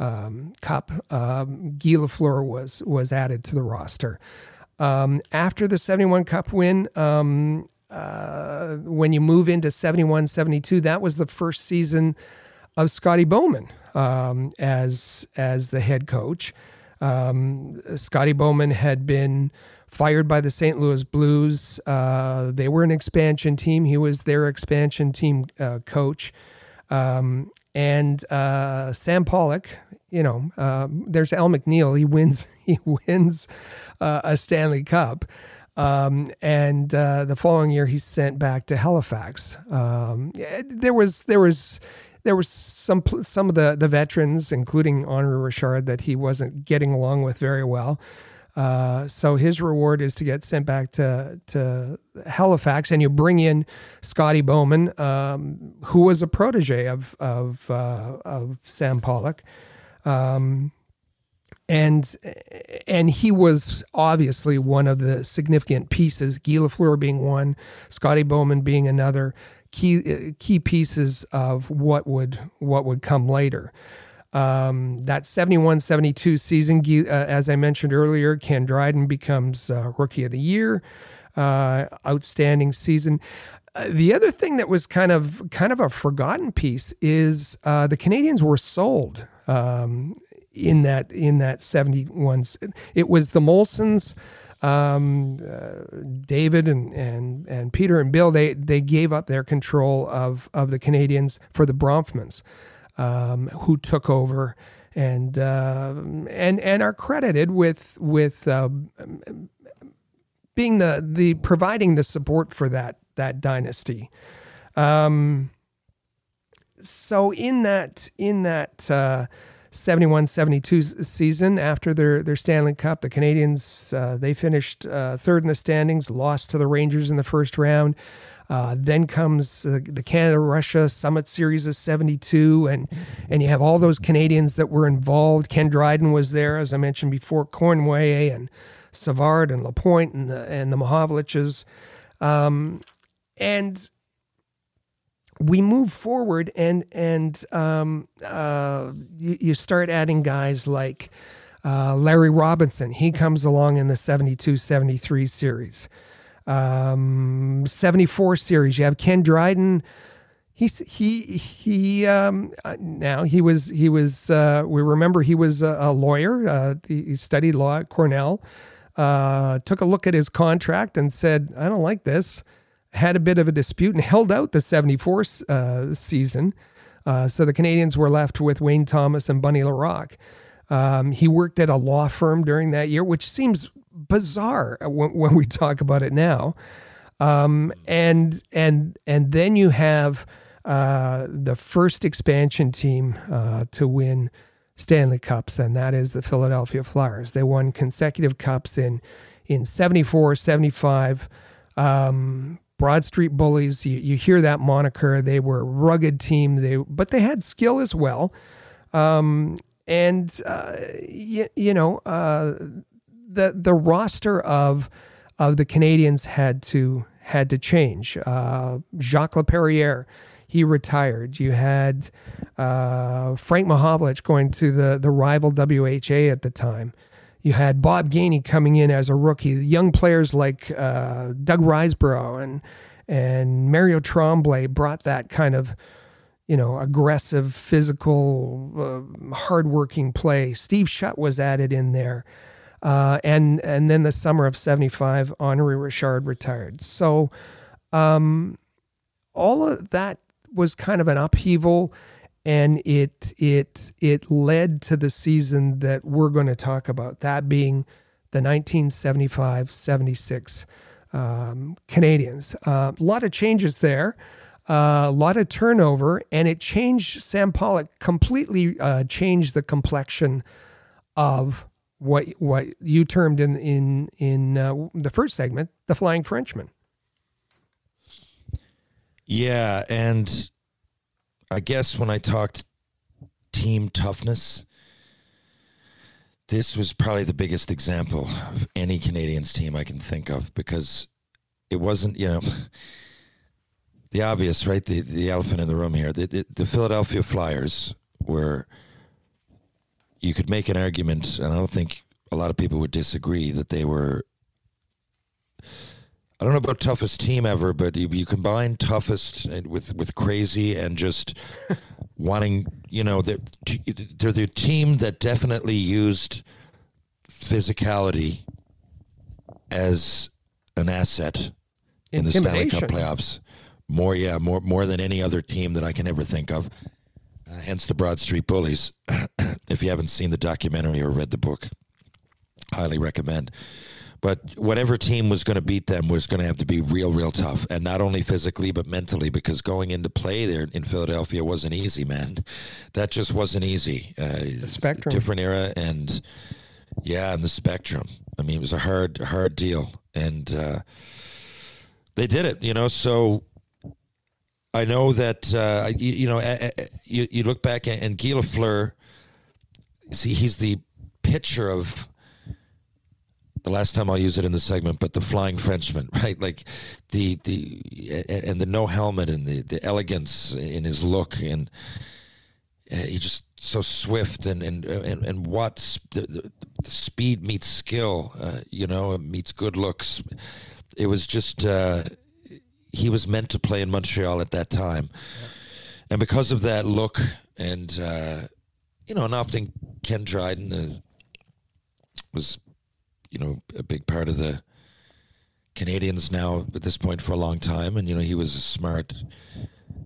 Cup, Guy Lafleur was added to the roster. After the 71 Cup win, when you move into 71-72, that was the first season of Scotty Bowman as the head coach. Scotty Bowman had been fired by the St. Louis Blues. They were an expansion team. He was their expansion team coach. And Sam Pollock, you know, there's Al McNeil. He wins a Stanley Cup. And the following year, he's sent back to Halifax. There was some of the veterans, including Henri Richard, that he wasn't getting along with very well. So his reward is to get sent back to Halifax, and you bring in Scotty Bowman, who was a protege of Sam Pollock, and he was obviously one of the significant pieces. Guy Lafleur being one, Scotty Bowman being another. Key pieces of what would come later. That 71-72 season, as I mentioned earlier, Ken Dryden becomes Rookie of the Year. Outstanding season. The other thing that was kind of a forgotten piece is the Canadiens were sold in that 71. It was the Molsons. David and Peter and Bill, they gave up their control of the Canadiens for the Bronfmans, who took over and are credited with being the providing the support for that dynasty. So in that 71-72 season, after their Stanley Cup, the Canadiens, they finished third in the standings, lost to the Rangers in the first round. Then comes the Canada-Russia Summit Series of 72, and you have all those Canadiens that were involved. Ken Dryden was there, as I mentioned before, Cornway and Savard and Lapointe and the Mahovliches. And we move forward and you start adding guys like Larry Robinson. He comes along in the 72-73 series. 74 series, you have Ken Dryden. We remember he was a lawyer. He studied law at Cornell. Took a look at his contract and said, "I don't like this." Had a bit of a dispute and held out the 74 season. So the Canadiens were left with Wayne Thomas and Bunny LaRocque. He worked at a law firm during that year, which seems bizarre when we talk about it now. And then you have the first expansion team to win Stanley Cups, and that is the Philadelphia Flyers. They won consecutive Cups in 74, 75. Broad Street Bullies, you hear that moniker. They were a rugged team, but they had skill as well. The roster of the Canadiens had to change. Jacques Laperriere, he retired. You had Frank Mahovlich going to the rival WHA at the time. You had Bob Gainey coming in as a rookie. Young players like Doug Risebrough and Mario Tremblay brought that kind of aggressive, physical, hardworking play. Steve Shutt was added in there. And then the summer of 75, Henri Richard retired. So all of that was kind of an upheaval, and it led to the season that we're going to talk about, that being the 1975-76 Canadiens. A lot of changes there, a lot of turnover, and it changed. Sam Pollock completely changed the complexion of what you termed in the first segment, the Flying Frenchman. Yeah, and I guess when I talked team toughness, this was probably the biggest example of any Canadiens team I can think of, because it wasn't, the obvious, right? The elephant in the room here. The Philadelphia Flyers were, you could make an argument, and I don't think a lot of people would disagree, that they were, I don't know about toughest team ever, but you combine toughest with crazy and just wanting, they're the team that definitely used physicality as an asset in the Stanley Cup playoffs. More than any other team that I can ever think of. Hence the Broad Street Bullies. If you haven't seen the documentary or read the book, highly recommend. But whatever team was going to beat them was going to have to be real, real tough. And not only physically, but mentally, because going into play there in Philadelphia wasn't easy, man. That just wasn't easy. The spectrum. Different era and the spectrum. I mean, it was a hard deal. And they did it, So I know that, you look back and Guy Lafleur, see, he's the picture of, the last time I'll use it in the segment, but the Flying Frenchman, right? Like the no helmet and the elegance in his look, and he just so swift and what the speed meets skill, meets good looks. It was just he was meant to play in Montreal at that time, yeah. And because of that look, and and often Ken Dryden was. A big part of the Canadiens now at this point for a long time. And, he was a smart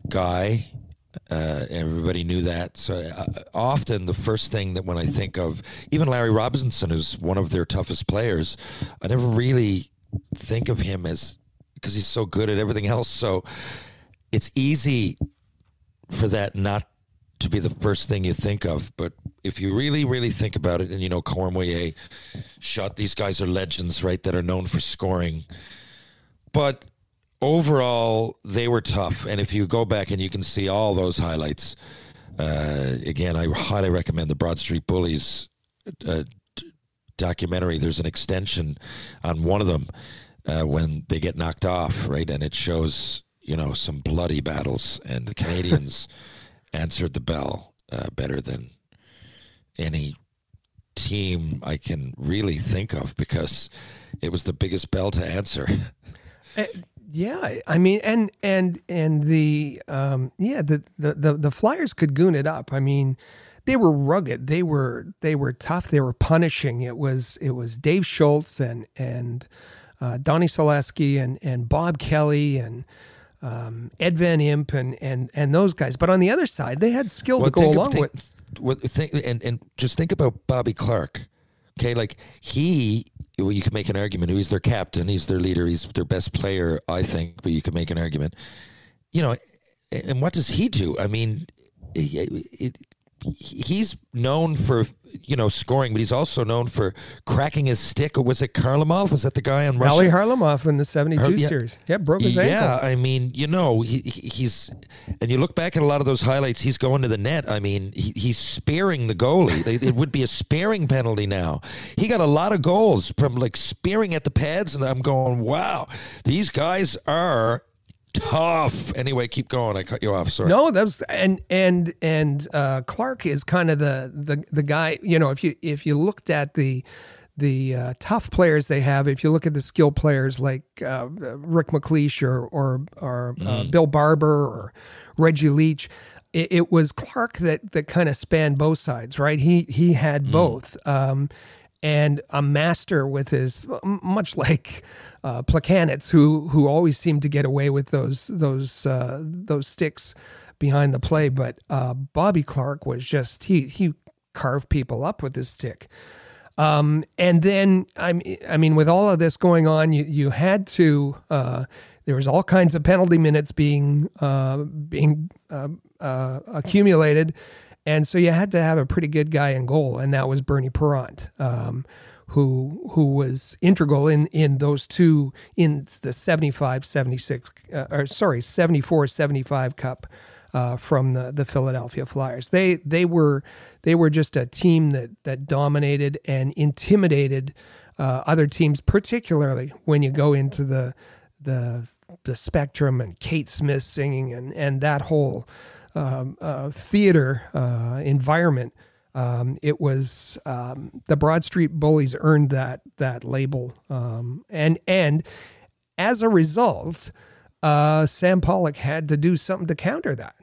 guy. Everybody knew that. So often the first thing that when I think of, even Larry Robinson, who's one of their toughest players, I never really think of him as, because he's so good at everything else. So it's easy for that not to be the first thing you think of. But if you really, really think about it, and, Cormier, Shutt, these guys are legends, right, that are known for scoring. But overall, they were tough. And if you go back and you can see all those highlights, again, I highly recommend the Broad Street Bullies documentary. There's an extension on one of them when they get knocked off, right? And it shows, some bloody battles. And the Canadiens answered the bell better than any team I can really think of, because it was the biggest bell to answer. Yeah, I mean, and the the Flyers could goon it up. I mean, they were rugged, they were tough, they were punishing. It was Dave Schultz and Donnie Selesky and Bob Kelly and Ed Van Imp and those guys. But on the other side, they had skill to go along with. And just think about Bobby Clark, Okay, like you could make an argument. He's their captain. He's their leader. He's their best player, I think. But you could make an argument. You know, and what does he do? I mean, he's known for, you know, scoring, but he's also known for cracking his stick. Or was it Kharlamov? Was that the guy on Russia? Valeri Kharlamov in the 72 series. Yeah, broke his ankle. Yeah, I mean, you know, he's... And you look back at a lot of those highlights, he's going to the net. I mean, he's spearing the goalie. It would be a spearing penalty now. He got a lot of goals from, like, spearing at the pads, and I'm going, wow, these guys are... tough. Anyway, keep going. I cut you off. Sorry. No, that was and Clark is kind of the guy. You know, if you looked at the tough players they have, if you look at the skill players like Rick McLeish or Bill Barber or Reggie Leach, it was Clark that kind of spanned both sides, right? He had both. And a master with his, much like Plekanec, who always seemed to get away with those sticks behind the play. But Bobby Clark was just he carved people up with his stick. And then I mean, with all of this going on, you had to. There was all kinds of penalty minutes being accumulated. And so you had to have a pretty good guy in goal, and that was Bernie Parent, who was integral in those two, in the 74-75 Cup from the Philadelphia Flyers. They were just a team that dominated and intimidated other teams, particularly when you go into the Spectrum and Kate Smith singing and that whole. Theater environment. It was the Broad Street Bullies earned that label, and as a result, Sam Pollock had to do something to counter that.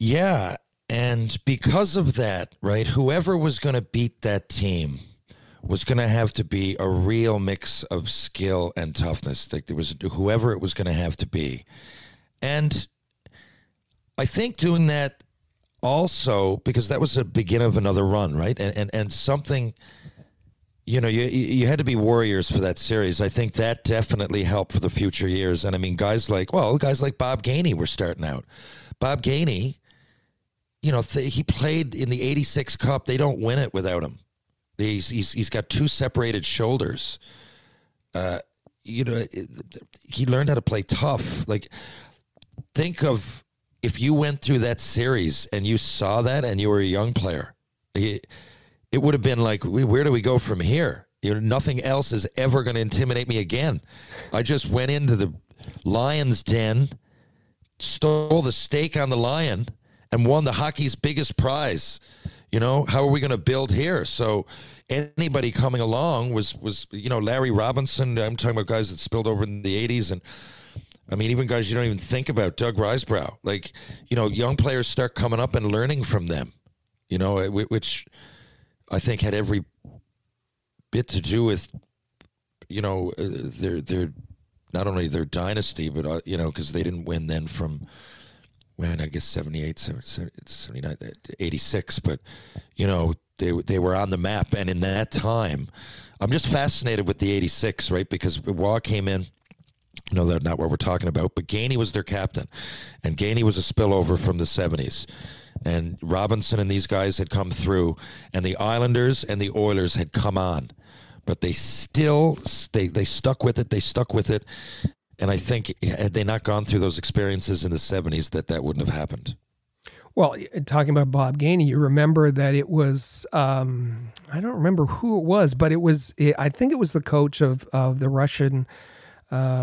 Yeah, and because of that, right? Whoever was going to beat that team was going to have to be a real mix of skill and toughness. Like there was whoever it was going to have to be, and. I think doing that also, because that was the beginning of another run, right? And something, you know, you had to be warriors for that series. I think that definitely helped for the future years. And I mean, guys like Bob Gainey were starting out. Bob Gainey, you know, he played in the 86 Cup. They don't win it without him. He's got two separated shoulders. You know, he learned how to play tough. Like, think of... If you went through that series and you saw that and you were a young player, it would have been like, where do we go from here? You know, nothing else is ever going to intimidate me again. I just went into the lion's den, stole the steak on the lion, and won the hockey's biggest prize. You know, how are we going to build here? So anybody coming along was, you know, Larry Robinson. I'm talking about guys that spilled over in the 80s, and I mean, even guys you don't even think about, Doug Risebrough. Like, you know, young players start coming up and learning from them, you know, which I think had every bit to do with, you know, their not only their dynasty, but, you know, because they didn't win then from, when I guess, 78, 79, 86. But, you know, they were on the map. And in that time, I'm just fascinated with the 86, right? Because Waugh came in. No, that's not what we're talking about. But Gainey was their captain, and Gainey was a spillover from the 70s. And Robinson and these guys had come through, and the Islanders and the Oilers had come on. But they still they stuck with it. They stuck with it. And I think had they not gone through those experiences in the 70s, that wouldn't have happened. Well, talking about Bob Gainey, you remember that it was, I don't remember who it was, but it was, I think it was the coach of the Russian team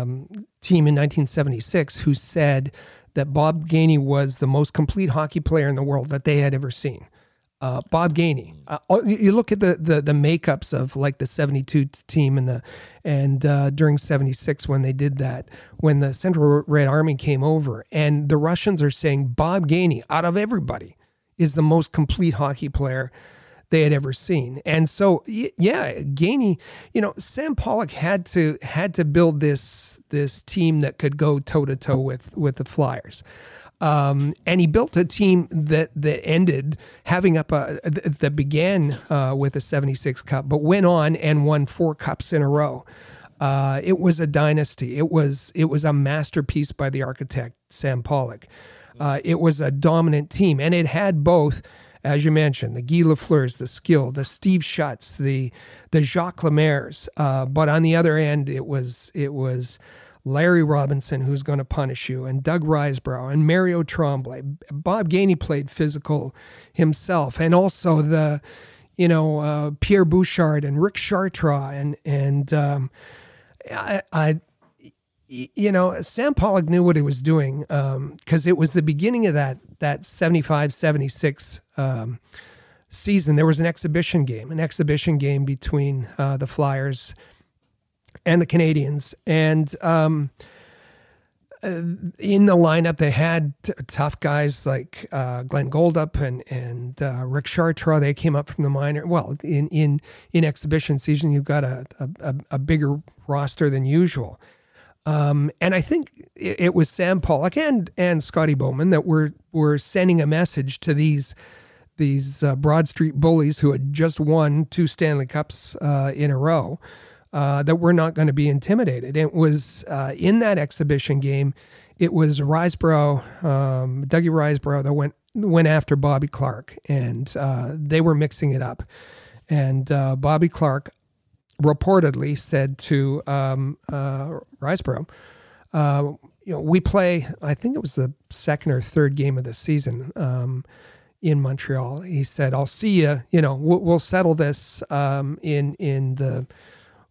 in 1976 who said that Bob Gainey was the most complete hockey player in the world that they had ever seen. Bob Gainey. You look at the makeups of like the 72 team and during 76 when they did that, when the Central Red Army came over, and the Russians are saying Bob Gainey, out of everybody, is the most complete hockey player they had ever seen. And so, yeah, Gainey, you know, Sam Pollock had to build this team that could go toe to toe with the Flyers. And he built a team that ended having up that began with a 76 cup, but went on and won 4 cups in a row. It was a dynasty. It was a masterpiece by the architect, Sam Pollock. It was a dominant team, and it had both, as you mentioned, the Guy Lafleurs, the skill, the Steve Shutts, the Jacques Lemaire's. But on the other end, it was Larry Robinson, who's going to punish you, and Doug Risebrough, and Mario Tremblay. Bob Gainey played physical himself, and also Pierre Bouchard and Rick Chartrand, and Sam Pollock knew what he was doing, because it was the beginning of that 75-76 season. There was an exhibition game between the Flyers and the Canadiens, and in the lineup they had tough guys like Glenn Goldup and Rick Chartrand. They came up from the minor. Well, in exhibition season, you've got a bigger roster than usual. And I think it was Sam Pollock and Scotty Bowman that were sending a message to these Broad Street bullies who had just won 2 Stanley Cups in a row, that we're not going to be intimidated. It was in that exhibition game. It was Risebrough, Dougie Risebrough, that went after Bobby Clark, and they were mixing it up. And Bobby Clark reportedly said to Risebrough, we play, I think it was the 2nd or 3rd game of the season in Montreal. He said, I'll see you, we'll settle this in the,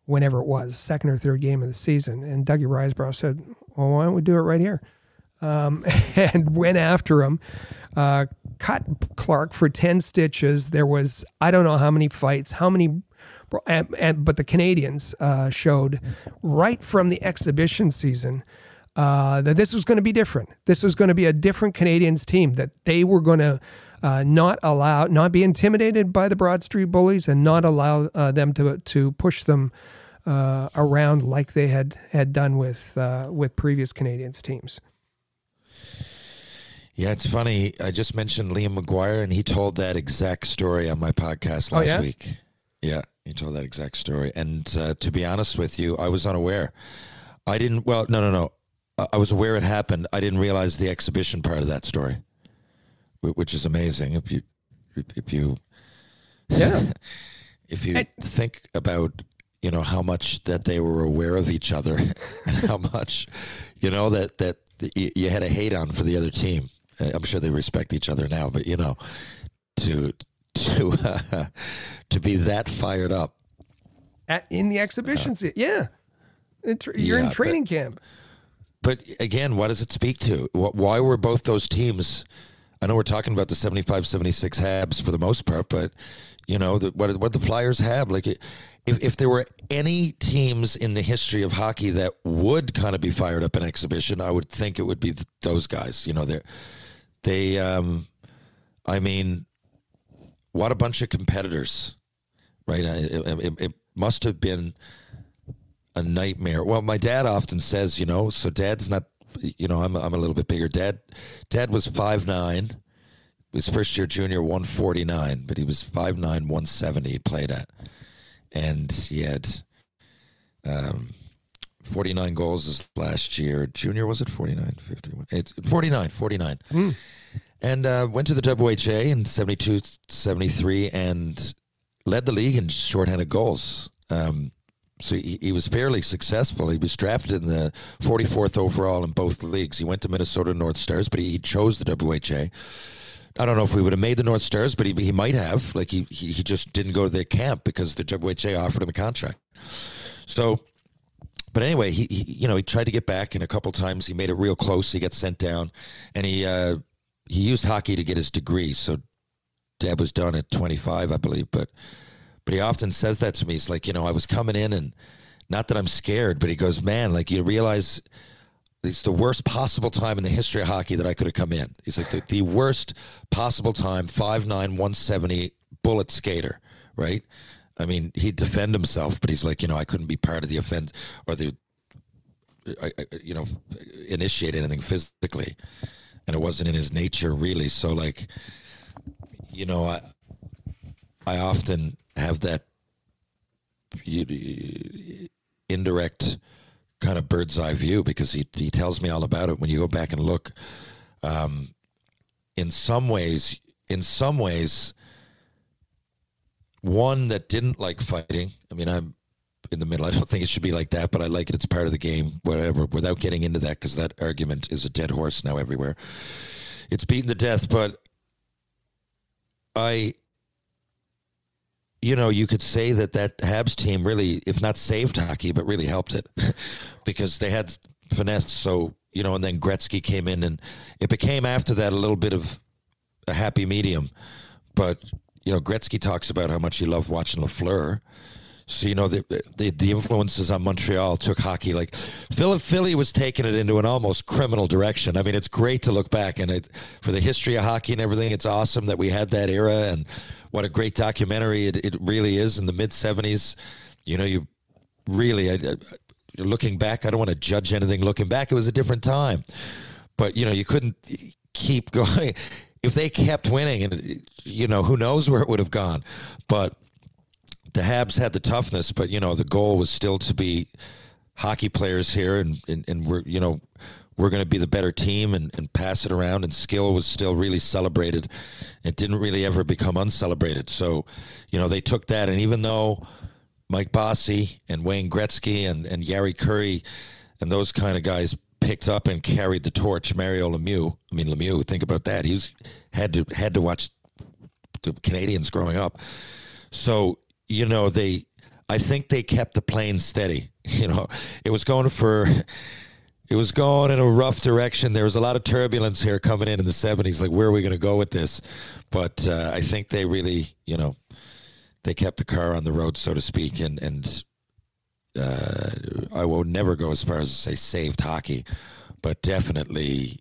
whenever it was, 2nd or 3rd game of the season. And Dougie Risebrough said, well, why don't we do it right here? And went after him, cut Clark for 10 stitches. There was, I don't know how many fights, but the Canadiens showed right from the exhibition season that this was going to be different. This was going to be a different Canadiens team, that they were going to not be intimidated by the Broad Street bullies, and not allow them to push them around like they had done with previous Canadiens teams. Yeah, it's funny. I just mentioned Liam McGuire, and he told that exact story on my podcast last week. Yeah, he told that exact story. And to be honest with you, I was unaware. I didn't, well, no. I was aware it happened. I didn't realize the exhibition part of that story, which is amazing. If you think about, how much that they were aware of each other, and how much, that you had a hate on for the other team. I'm sure they respect each other now, but to be that fired up in the exhibitions, you're in training camp. But again, what does it speak to? Why were both those teams? I know we're talking about the 75-76 Habs for the most part, but what the Flyers have, like, if there were any teams in the history of hockey that would kind of be fired up in exhibition, I would think it would be those guys. What a bunch of competitors, right? It must have been a nightmare. Well, my dad often says, so Dad's not, I'm a little bit bigger. Dad was 5'9". His first year junior, 149, but he was 5'9", 170 he played at. And he had 49 goals this last year. Junior, was it 49? 51? 49. Mm. And went to the WHA in 72, 73, and led the league in shorthanded goals. So he was fairly successful. He was drafted in the 44th overall in both leagues. He went to Minnesota North Stars, but he chose the WHA. I don't know if we would have made the North Stars, but he might have. Like he just didn't go to their camp because the WHA offered him a contract. So, but anyway, he tried to get back, and a couple times he made it real close. He got sent down, and he used hockey to get his degree. So Dad was done at 25, I believe. But he often says that to me. He's like, I was coming in, and not that I'm scared, but he goes, man, like, you realize it's the worst possible time in the history of hockey that I could have come in. He's like, the worst possible time, 5'9", 170, bullet skater, right? I mean, he'd defend himself, but he's like, I couldn't be part of the offense or initiate anything physically. and it wasn't in his nature really. So like, you know, I often have that indirect kind of bird's eye view because he tells me all about it. When you go back and look, in some ways, one that didn't like fighting. I mean, I'm in the middle. I don't think it should be like that, but I like it. It's part of the game, whatever, without getting into that, because that argument is a dead horse now everywhere. It's beaten to death, but you know, you could say that Habs team really, if not saved hockey, but really helped it because they had finesse. So, you know, and then Gretzky came in and it became after that a little bit of a happy medium. But, you know, Gretzky talks about how much he loved watching Lafleur. So, you know, the influences on Montreal took hockey. Like, Philly was taking it into an almost criminal direction. I mean, it's great to look back. And for the history of hockey and everything, it's awesome that we had that era. And what a great documentary it really is in the mid-'70s. You know, you really, looking back, I don't want to judge anything. Looking back, it was a different time. But, you know, you couldn't keep going. If they kept winning, and you know, who knows where it would have gone. But the Habs had the toughness, but, you know, the goal was still to be hockey players here, and we're, you know, we're going to be the better team and pass it around, and skill was still really celebrated. It didn't really ever become uncelebrated. So, you know, they took that, and even though Mike Bossy and Wayne Gretzky and Yari Curry and those kind of guys picked up and carried the torch, Mario Lemieux, I mean, Lemieux, think about that. He had to watch the Canadiens growing up. So, you know, I think they kept the plane steady. You know, it was going in a rough direction. There was a lot of turbulence here coming in the 70s. Like, where are we going to go with this? But I think they really, you know, they kept the car on the road, so to speak. And I will never go as far as to say saved hockey, but definitely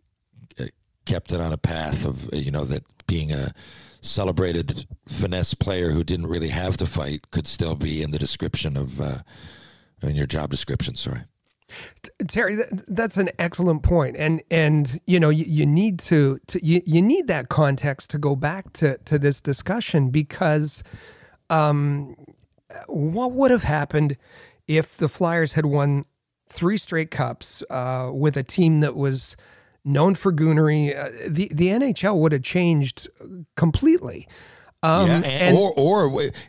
kept it on a path of, you know, that being a celebrated finesse player who didn't really have to fight could still be in the description of in your job description. Sorry, Terry, that's an excellent point, and you know you need to you need that context to go back to this discussion because what would have happened if the Flyers had won 3 straight cups with a team that was known for goonery? The NHL would have changed completely. Or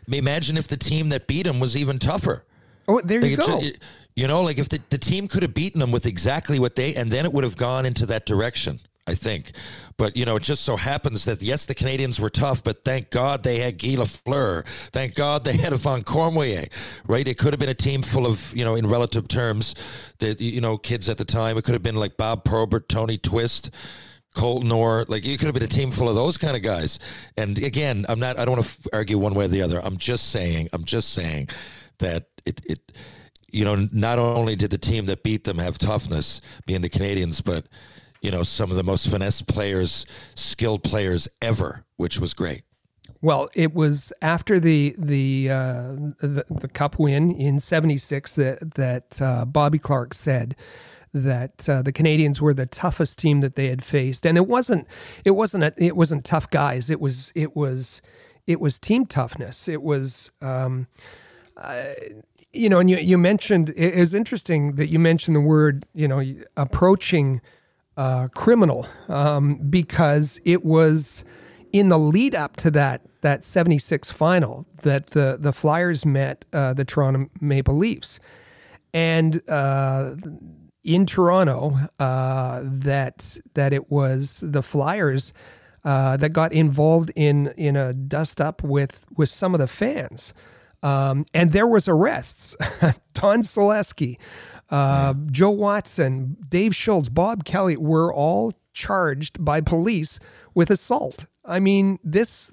imagine if the team that beat them was even tougher. Oh, there you go. You know, like if the team could have beaten them with exactly what and then it would have gone into that direction, I think. But, you know, it just so happens that, yes, the Canadiens were tough, but thank God they had Guy Lafleur. Thank God they had Yvon Cormier, right? It could have been a team full of, you know, in relative terms, that, you know, kids at the time. It could have been like Bob Probert, Tony Twist, Colton Orr. Like, it could have been a team full of those kind of guys. And, again, I don't want to argue one way or the other. I'm just saying that it you know, not only did the team that beat them have toughness, being the Canadiens, but, you know, some of the most finesse players, skilled players ever, which was great. Well, it was after the cup win in '76 that Bobby Clark said that the Canadiens were the toughest team that they had faced, and it wasn't tough guys. It was team toughness. It was. You know, and you mentioned, it was interesting that you mentioned the word, you know, approaching criminal, because it was in the lead up to that 76 final that the Flyers met the Toronto Maple Leafs. And in Toronto, that it was the Flyers that got involved in a dust up with some of the fans. And there was arrests. Don Selesky, Joe Watson, Dave Schultz, Bob Kelly were all charged by police with assault. I mean, this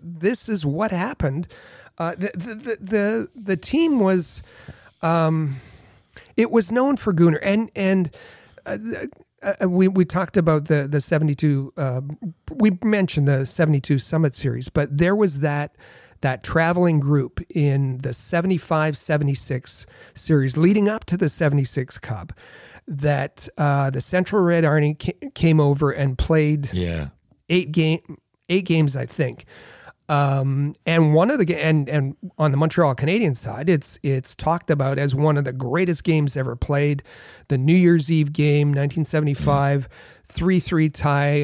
is what happened. The team was, it was known for gooner, and we talked about the 72. We mentioned the 72 Summit Series, but there was that traveling group in the 75-76 series leading up to the 76 Cup that the Central Red Army came over and played eight games, I think. And one of the and on the Montreal Canadiens side, it's talked about as one of the greatest games ever played. The New Year's Eve game, 1975, 3-3 tie.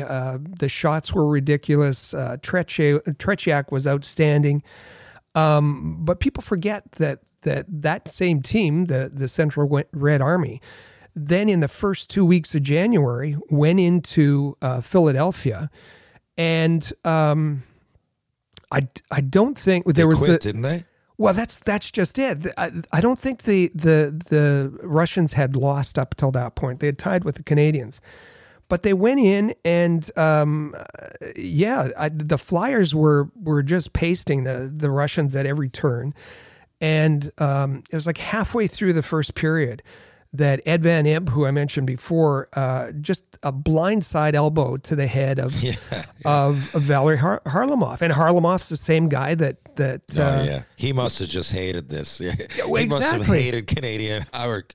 The shots were ridiculous. Tretiak was outstanding. But people forget that same team, the Central Red Army, then in the first 2 weeks of January went into Philadelphia, and I don't think there was quit, didn't they? Well, that's just it. I don't think the Russians had lost up till that point. They had tied with the Canadians, but they went in and the Flyers were just pasting the Russians at every turn, and it was like halfway through the first period that Ed Van Imp, who I mentioned before, just a blindside elbow to the head of Valeri Kharlamov. And Harlamov's the same guy that. He must have just hated this. Yeah, he must have hated Canadian or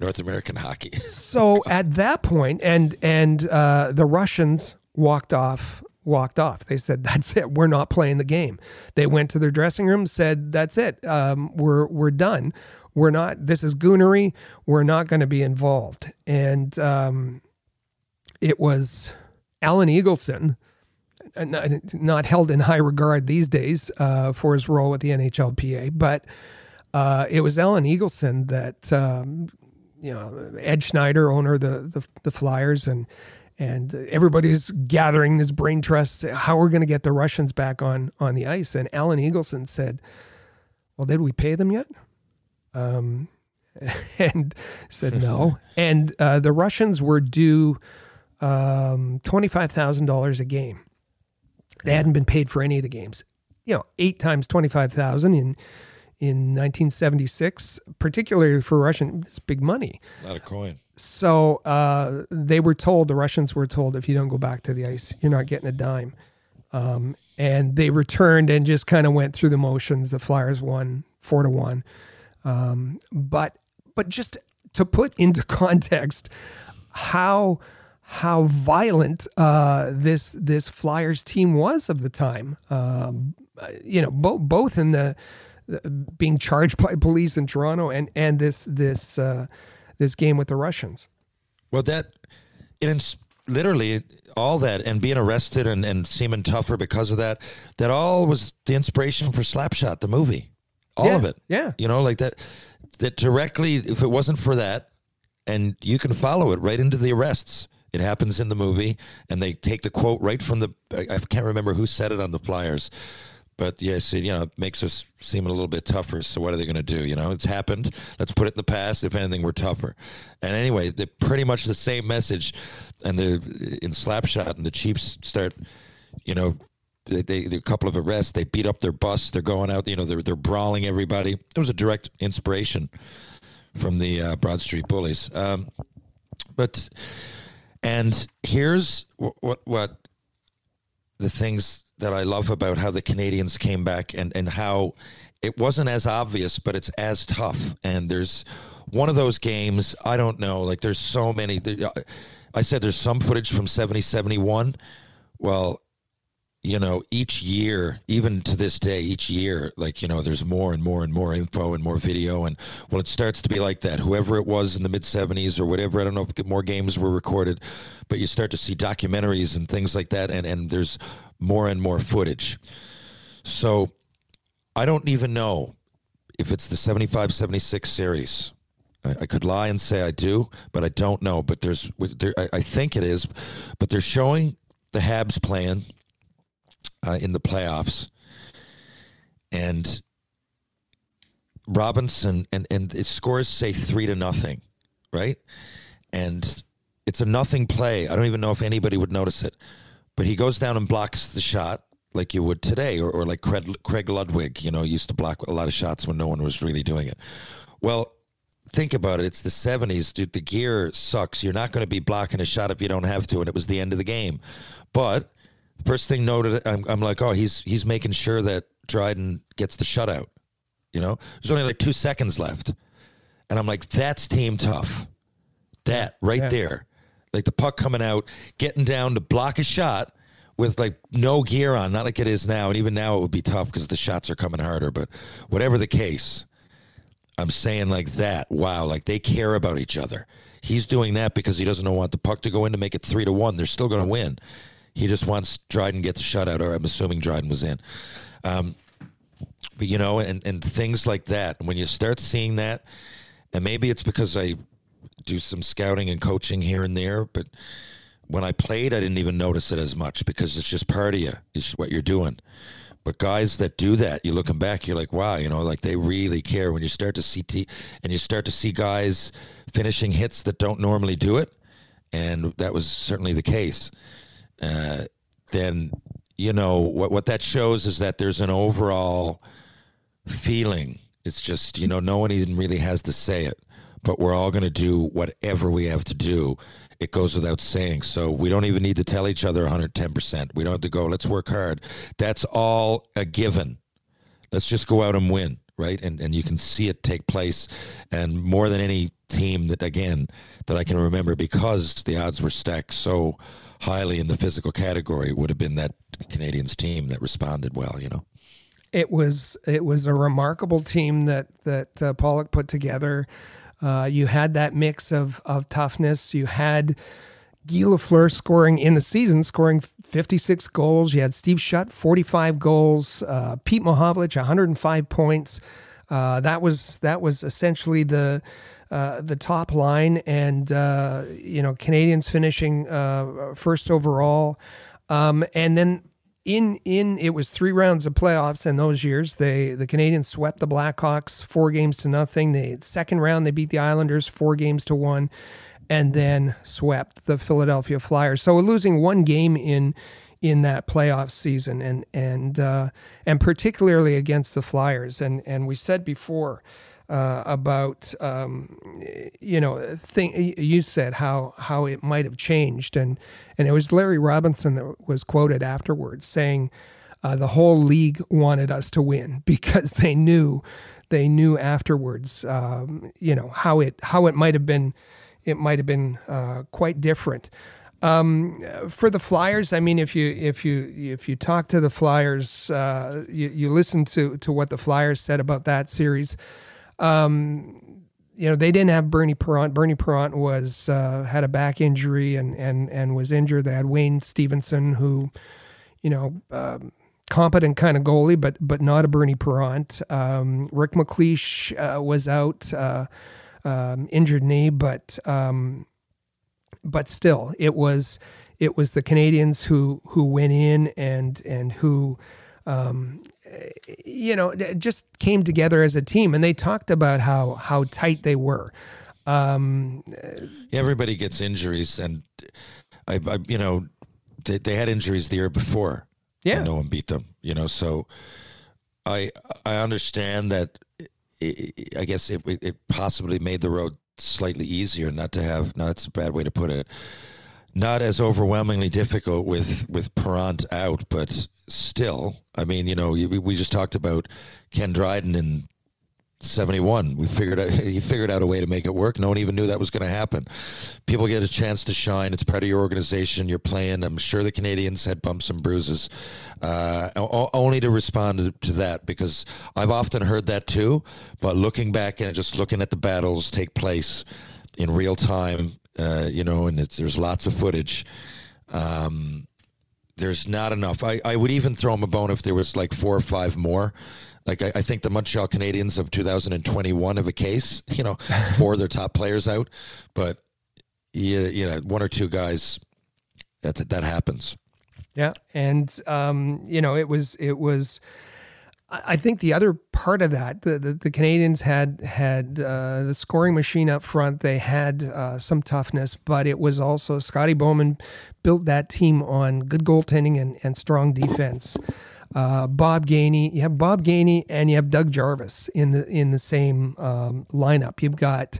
North American hockey. So at that point, and the Russians walked off. They said, that's it. We're not playing the game. They went to their dressing room, said, that's it. We're done. We're not, this is goonery. We're not going to be involved. And it was Alan Eagleson, not held in high regard these days for his role with the NHLPA, but it was Alan Eagleson that, Ed Schneider, owner of the Flyers, and everybody's gathering this brain trust, how we're going to get the Russians back on the ice. And Alan Eagleson said, well, did we pay them yet? And said no. And the Russians were due $25,000 a game. They hadn't been paid for any of the games. 8 times $25,000 in 1976, particularly for Russian, it's big money. A lot of coin. So the Russians were told, if you don't go back to the ice, you're not getting a dime. And they returned and just kind of went through the motions. The Flyers won 4-1. But just to put into context how violent this Flyers team was of the time, both in the being charged by police in Toronto and this game with the Russians. Well, that it literally all that and being arrested and seeming tougher because of that. That all was the inspiration for Slapshot, the movie. All of it. Yeah. Like that directly, if it wasn't for that, and you can follow it right into the arrests. It happens in the movie, and they take the quote right from I can't remember who said it on the Flyers, but yes, it makes us seem a little bit tougher. So what are they going to do? It's happened. Let's put it in the past. If anything, we're tougher. And anyway, they're pretty much the same message. And they're in Slapshot, and the Chiefs start, They a couple of arrests. They beat up their bus. They're going out. They're brawling everybody. It was a direct inspiration from the Broad Street Bullies. But here's what the things that I love about how the Canadians came back and how it wasn't as obvious, but it's as tough. And there's one of those games. I don't know. Like there's so many. I said there's some footage from 70, 71. Well. Each year, even to this day, there's more and more and more info and more video. And well, it starts to be like that. Whoever it was in the mid 70s or whatever, I don't know if more games were recorded, but you start to see documentaries and things like that. And there's more and more footage. So I don't even know if it's the 75-76 series. I could lie and say I do, but I don't know. But I think it is, but they're showing the Habs playing. In the playoffs, and Robinson and it scores, say 3-0, right? And it's a nothing play. I don't even know if anybody would notice it, but he goes down and blocks the shot like you would today, or like Craig Ludwig, used to block a lot of shots when no one was really doing it. Well, think about it. It's the 70s, dude. The gear sucks. You're not going to be blocking a shot if you don't have to, and it was the end of the game, but. First thing noted, I'm like, oh, he's making sure that Dryden gets the shutout. There's only like 2 seconds left, and I'm like, that's team tough. that right there. Like the puck coming out, getting down to block a shot with like no gear on, not like it is now. And even now it would be tough because the shots are coming harder. But whatever the case, I'm saying like that. Wow, like they care about each other. He's doing that because he doesn't want the puck to go in to make it 3-1. They're still going to win. He just wants Dryden to get the shutout, or I'm assuming Dryden was in. But, you know, and things like that. When you start seeing that, and maybe it's because I do some scouting and coaching here and there, but when I played, I didn't even notice it as much because it's just part of you. It's what you're doing. But guys that do that, you're looking back, you're like, wow, you know, like they really care. When you start to see and you start to see guys finishing hits that don't normally do it, and that was certainly the case, then, you know, what that shows is that there's an overall feeling. It's just, you know, no one even really has to say it, but we're all going to do whatever we have to do. It goes without saying. So we don't even need to tell each other 110%. We don't have to go, let's work hard. That's all a given. Let's just go out and win, right? And you can see it take place. And more than any team that, again, that I can remember, because the odds were stacked so highly in the physical category, it would have been that Canadiens team that responded well, you know? It was a remarkable team that Pollock put together. You had that mix of toughness. You had Guy Lafleur scoring 56 goals. You had Steve Shutt, 45 goals. Pete Mahovlich, 105 points. That was essentially the top line, and you know, Canadiens finishing first overall, and then. In it was 3 rounds of playoffs in those years. The Canadiens swept the Blackhawks 4-0. The second round they beat the Islanders 4-1, and then swept the Philadelphia Flyers. So losing one game in that playoff season, and particularly against the Flyers. And we said before about you know, you said how it might have changed, and it was Larry Robinson that was quoted afterwards saying the whole league wanted us to win because they knew afterwards you know, how it might have been quite different. For the Flyers, I mean, if you talk to the Flyers, you listen to what the Flyers said about that series. You know, they didn't have Bernie Parent. Bernie Parent was had a back injury and was injured. They had Wayne Stevenson, who, you know, competent kind of goalie, but not a Bernie Parent. Rick McLeish was out, injured knee, but still, it was the Canadiens who went in and who. You know, just came together as a team, and they talked about how tight they were. Everybody gets injuries, and I you know, they had injuries the year before. Yeah, and no one beat them. You know, so I understand that. I guess it possibly made the road slightly easier, not to have. No, that's a bad way to put it. Not as overwhelmingly difficult with Parent out, but still, I mean, you know, we just talked about Ken Dryden in 1971. He figured out a way to make it work. No one even knew that was going to happen. People get a chance to shine. It's part of your organization. You're playing. I'm sure the Canadiens had bumps and bruises, only to respond to that, because I've often heard that too. But looking back and just looking at the battles take place in real time, you know, and there's lots of footage. There's not enough. I would even throw him a bone if there was like 4 or 5 more. Like I think the Montreal Canadiens of 2021 have a case, you know, 4 of their top players out, but you know, 1 or 2 guys, that happens. Yeah. And, you know, it was, I think the other part of that, the Canadiens had the scoring machine up front. They had some toughness, but it was also Scotty Bowman built that team on good goaltending and strong defense. Bob Gainey, you have Bob Gainey and you have Doug Jarvis in the same lineup. You've got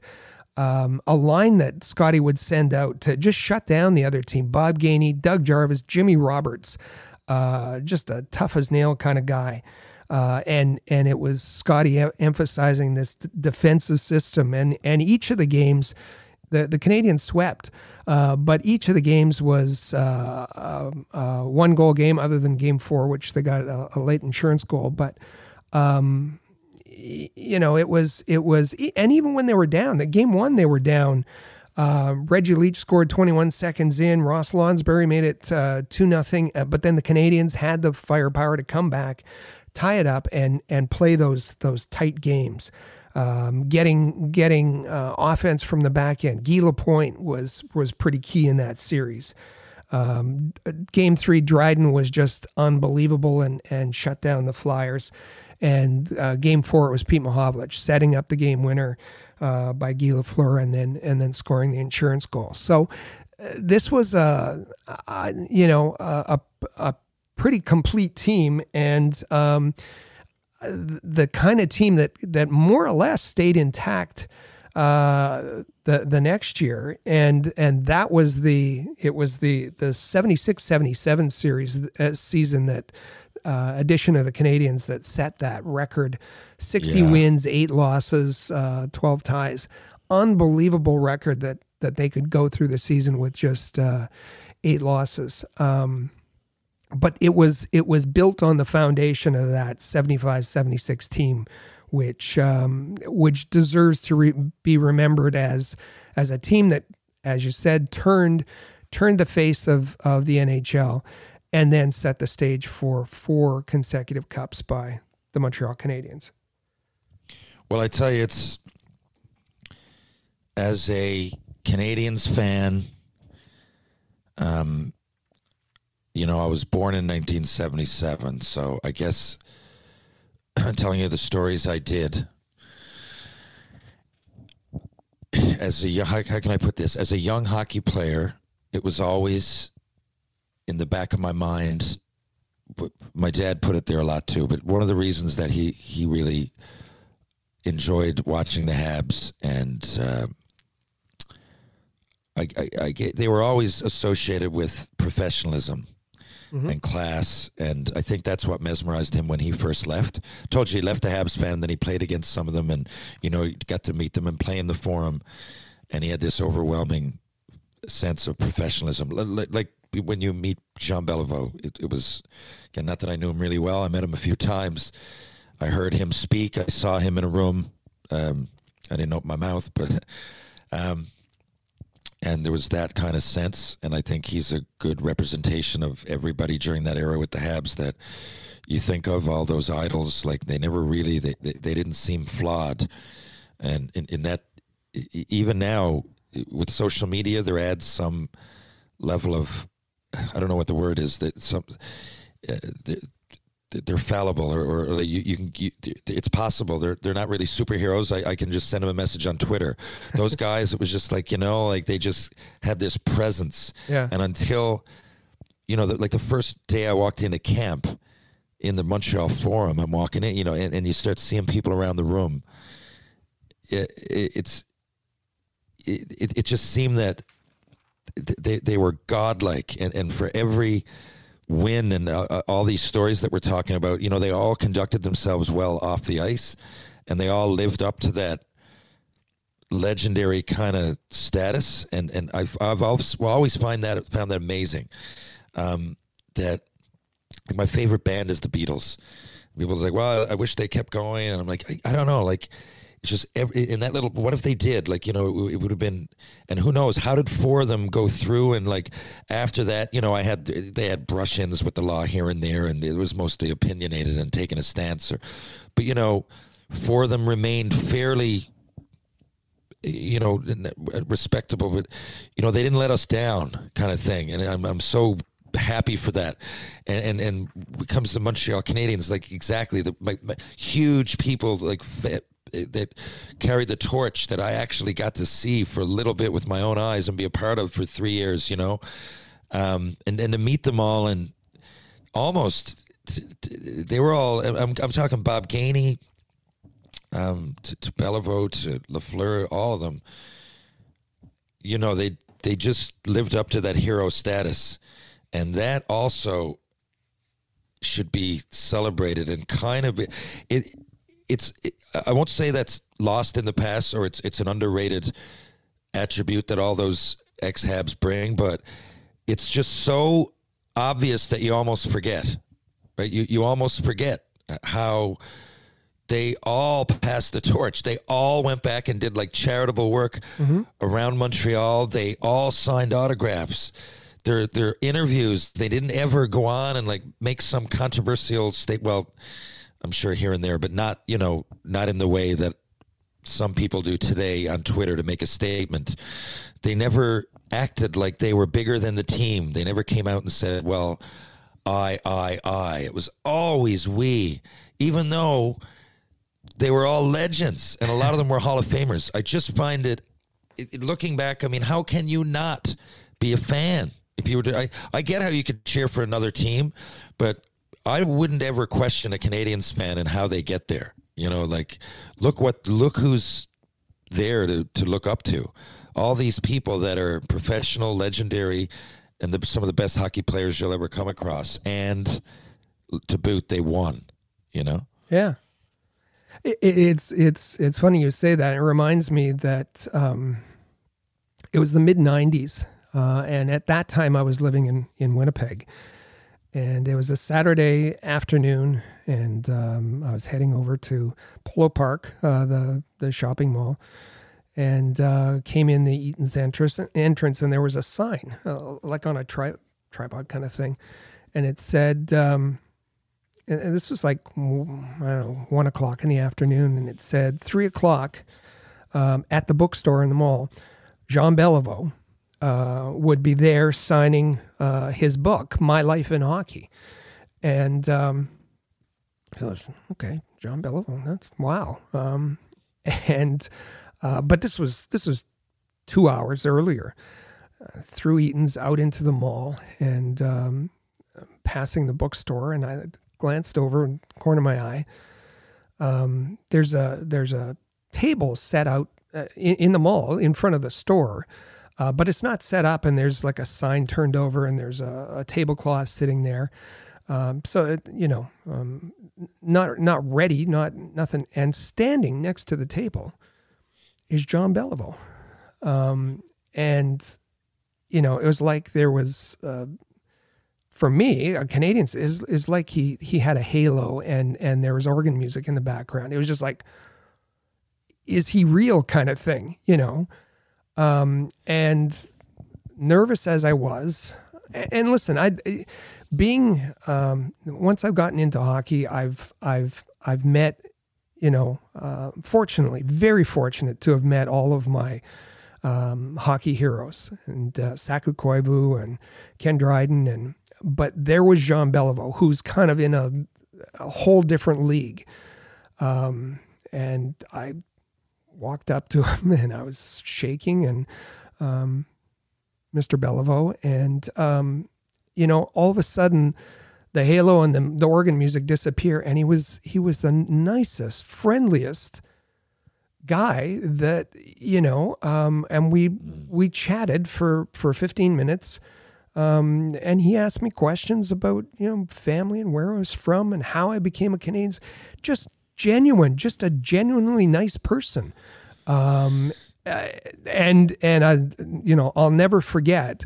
a line that Scotty would send out to just shut down the other team. Bob Gainey, Doug Jarvis, Jimmy Roberts, just a tough as nail kind of guy. And it was Scotty emphasizing this defensive system, and each of the games, The Canadiens swept, but each of the games was a one-goal game other than Game 4, which they got a late insurance goal. But, you know, it was, and even when they were down, that Game 1 they were down. Reggie Leach scored 21 seconds in. Ross Lonsberry made it 2-0, but then the Canadiens had the firepower to come back, tie it up, and play those tight games. Getting offense from the back end. Guy Lapointe was pretty key in that series. Game 3, Dryden was just unbelievable and shut down the Flyers. And Game 4, it was Pete Mahovlich setting up the game winner by Guy Lafleur and then scoring the insurance goal. So this was a pretty complete team, and the kind of team that more or less stayed intact the next year, and that was the 76-77 season that edition of the Canadiens that set that record. 60 wins, 8 losses, 12 ties. Unbelievable record that they could go through the season with just 8 losses. But it was built on the foundation of that 75-76 team, which deserves to be remembered as a team that, as you said, turned the face of the NHL and then set the stage for 4 consecutive cups by the Montreal Canadiens. Well, I tell you, it's as a Canadiens fan, you know, I was born in 1977, so I guess I'm telling you the stories I did. How can I put this? As a young hockey player, it was always in the back of my mind. My dad put it there a lot too, but one of the reasons that he really enjoyed watching the Habs, and they were always associated with professionalism. Mm-hmm. And class, and I think that's what mesmerized him when he first left. Told you he left the Habs fan, then he played against some of them, and you know, he got to meet them and play in the Forum, and he had this overwhelming sense of professionalism. Like when you meet Jean Beliveau, it was, again, not that I knew him really well. I met him a few times. I heard him speak. I saw him in a room. I didn't open my mouth, but and there was that kind of sense, and I think he's a good representation of everybody during that era with the Habs that you think of, all those idols. Like, they never really, they didn't seem flawed. And in that, even now, with social media, there adds some level of, I don't know what the word is, that some they're fallible, or it's possible they're not really superheroes. I can just send them a message on Twitter. Those guys, it was just like, you know, like they just had this presence. Yeah. And until, you know, like the first day I walked into camp in the Montreal Forum, I'm walking in, you know, and you start seeing people around the room. It just seemed that they were godlike, and for every win and all these stories that we're talking about, you know, they all conducted themselves well off the ice, and they all lived up to that legendary kind of status. And I've always found that amazing. That my favorite band is the Beatles. People are like, well, I wish they kept going, and I'm like, I don't know, like. Just in that little, what if they did? Like, you know, it would have been, and who knows, how did 4 of them go through? And like, after that, you know, they had brush-ins with the law here and there, and it was mostly opinionated and taking a stance, but you know, 4 of them remained fairly, you know, respectable, but you know, they didn't let us down, kind of thing. And I'm so happy for that. And when it comes to Montreal Canadiens, like exactly my huge people, like that carried the torch that I actually got to see for a little bit with my own eyes and be a part of for 3 years, you know, and to meet them all, and almost they were all, I'm talking Bob Gainey, to Beliveau, to Lafleur, all of them, you know, they just lived up to that hero status. And that also should be celebrated, and kind of I won't say that's lost in the past, or it's an underrated attribute that all those ex-Habs bring, but it's just so obvious that you almost forget, right? You almost forget how they all passed the torch. They all went back and did like charitable work around Montreal. They all signed autographs. Their interviews, they didn't ever go on and like make some controversial statement. Well, I'm sure here and there, but not, you know, not in the way that some people do today on Twitter to make a statement. They never acted like they were bigger than the team. They never came out and said, well, I. It was always we, even though they were all legends and a lot of them were Hall of Famers. I just find it looking back, I mean, how can you not be a fan? If you were to, I get how you could cheer for another team, but I wouldn't ever question a Canadiens fan and how they get there. You know, like look who's there to look up to. All these people that are professional, legendary, and some of the best hockey players you'll ever come across. And to boot, they won. You know? Yeah. It's funny you say that. It reminds me that it was the mid '90s. And at that time, I was living in Winnipeg. And it was a Saturday afternoon, and I was heading over to Polo Park, the shopping mall, and came in the Eaton's entrance, and there was a sign, like on a tripod kind of thing. And it said, and this was like, I don't know, 1 o'clock in the afternoon, and it said, 3 o'clock at the bookstore in the mall, Jean Beliveau would be there signing his book, My Life in Hockey. And so I was, okay, Jean Beliveau, that's wow. But this was 2 hours earlier, through Eaton's out into the mall and passing the bookstore, and I glanced over in the corner of my eye. There's a table set out in the mall in front of the store. But it's not set up, and there's like a sign turned over, and there's a tablecloth sitting there. Not ready, not nothing. And standing next to the table is Jean Beliveau. And, you know, it was like there was, for me, Canadiens is like he had a halo, and there was organ music in the background. It was just like, is he real kind of thing, you know? And nervous as I was, and listen, once I've gotten into hockey, I've met, you know, fortunately, very fortunate to have met all of my, hockey heroes, and, Saku Koivu and Ken Dryden. But there was Jean Beliveau, who's kind of in a whole different league. And I walked up to him, and I was shaking, and Mr. Beliveau, and you know, all of a sudden the halo and the organ music disappear, and he was the nicest, friendliest guy that, you know, and we chatted for 15 minutes, and he asked me questions about, you know, family and where I was from and how I became a Canadian. Just a genuinely nice person. And I, you know, I'll never forget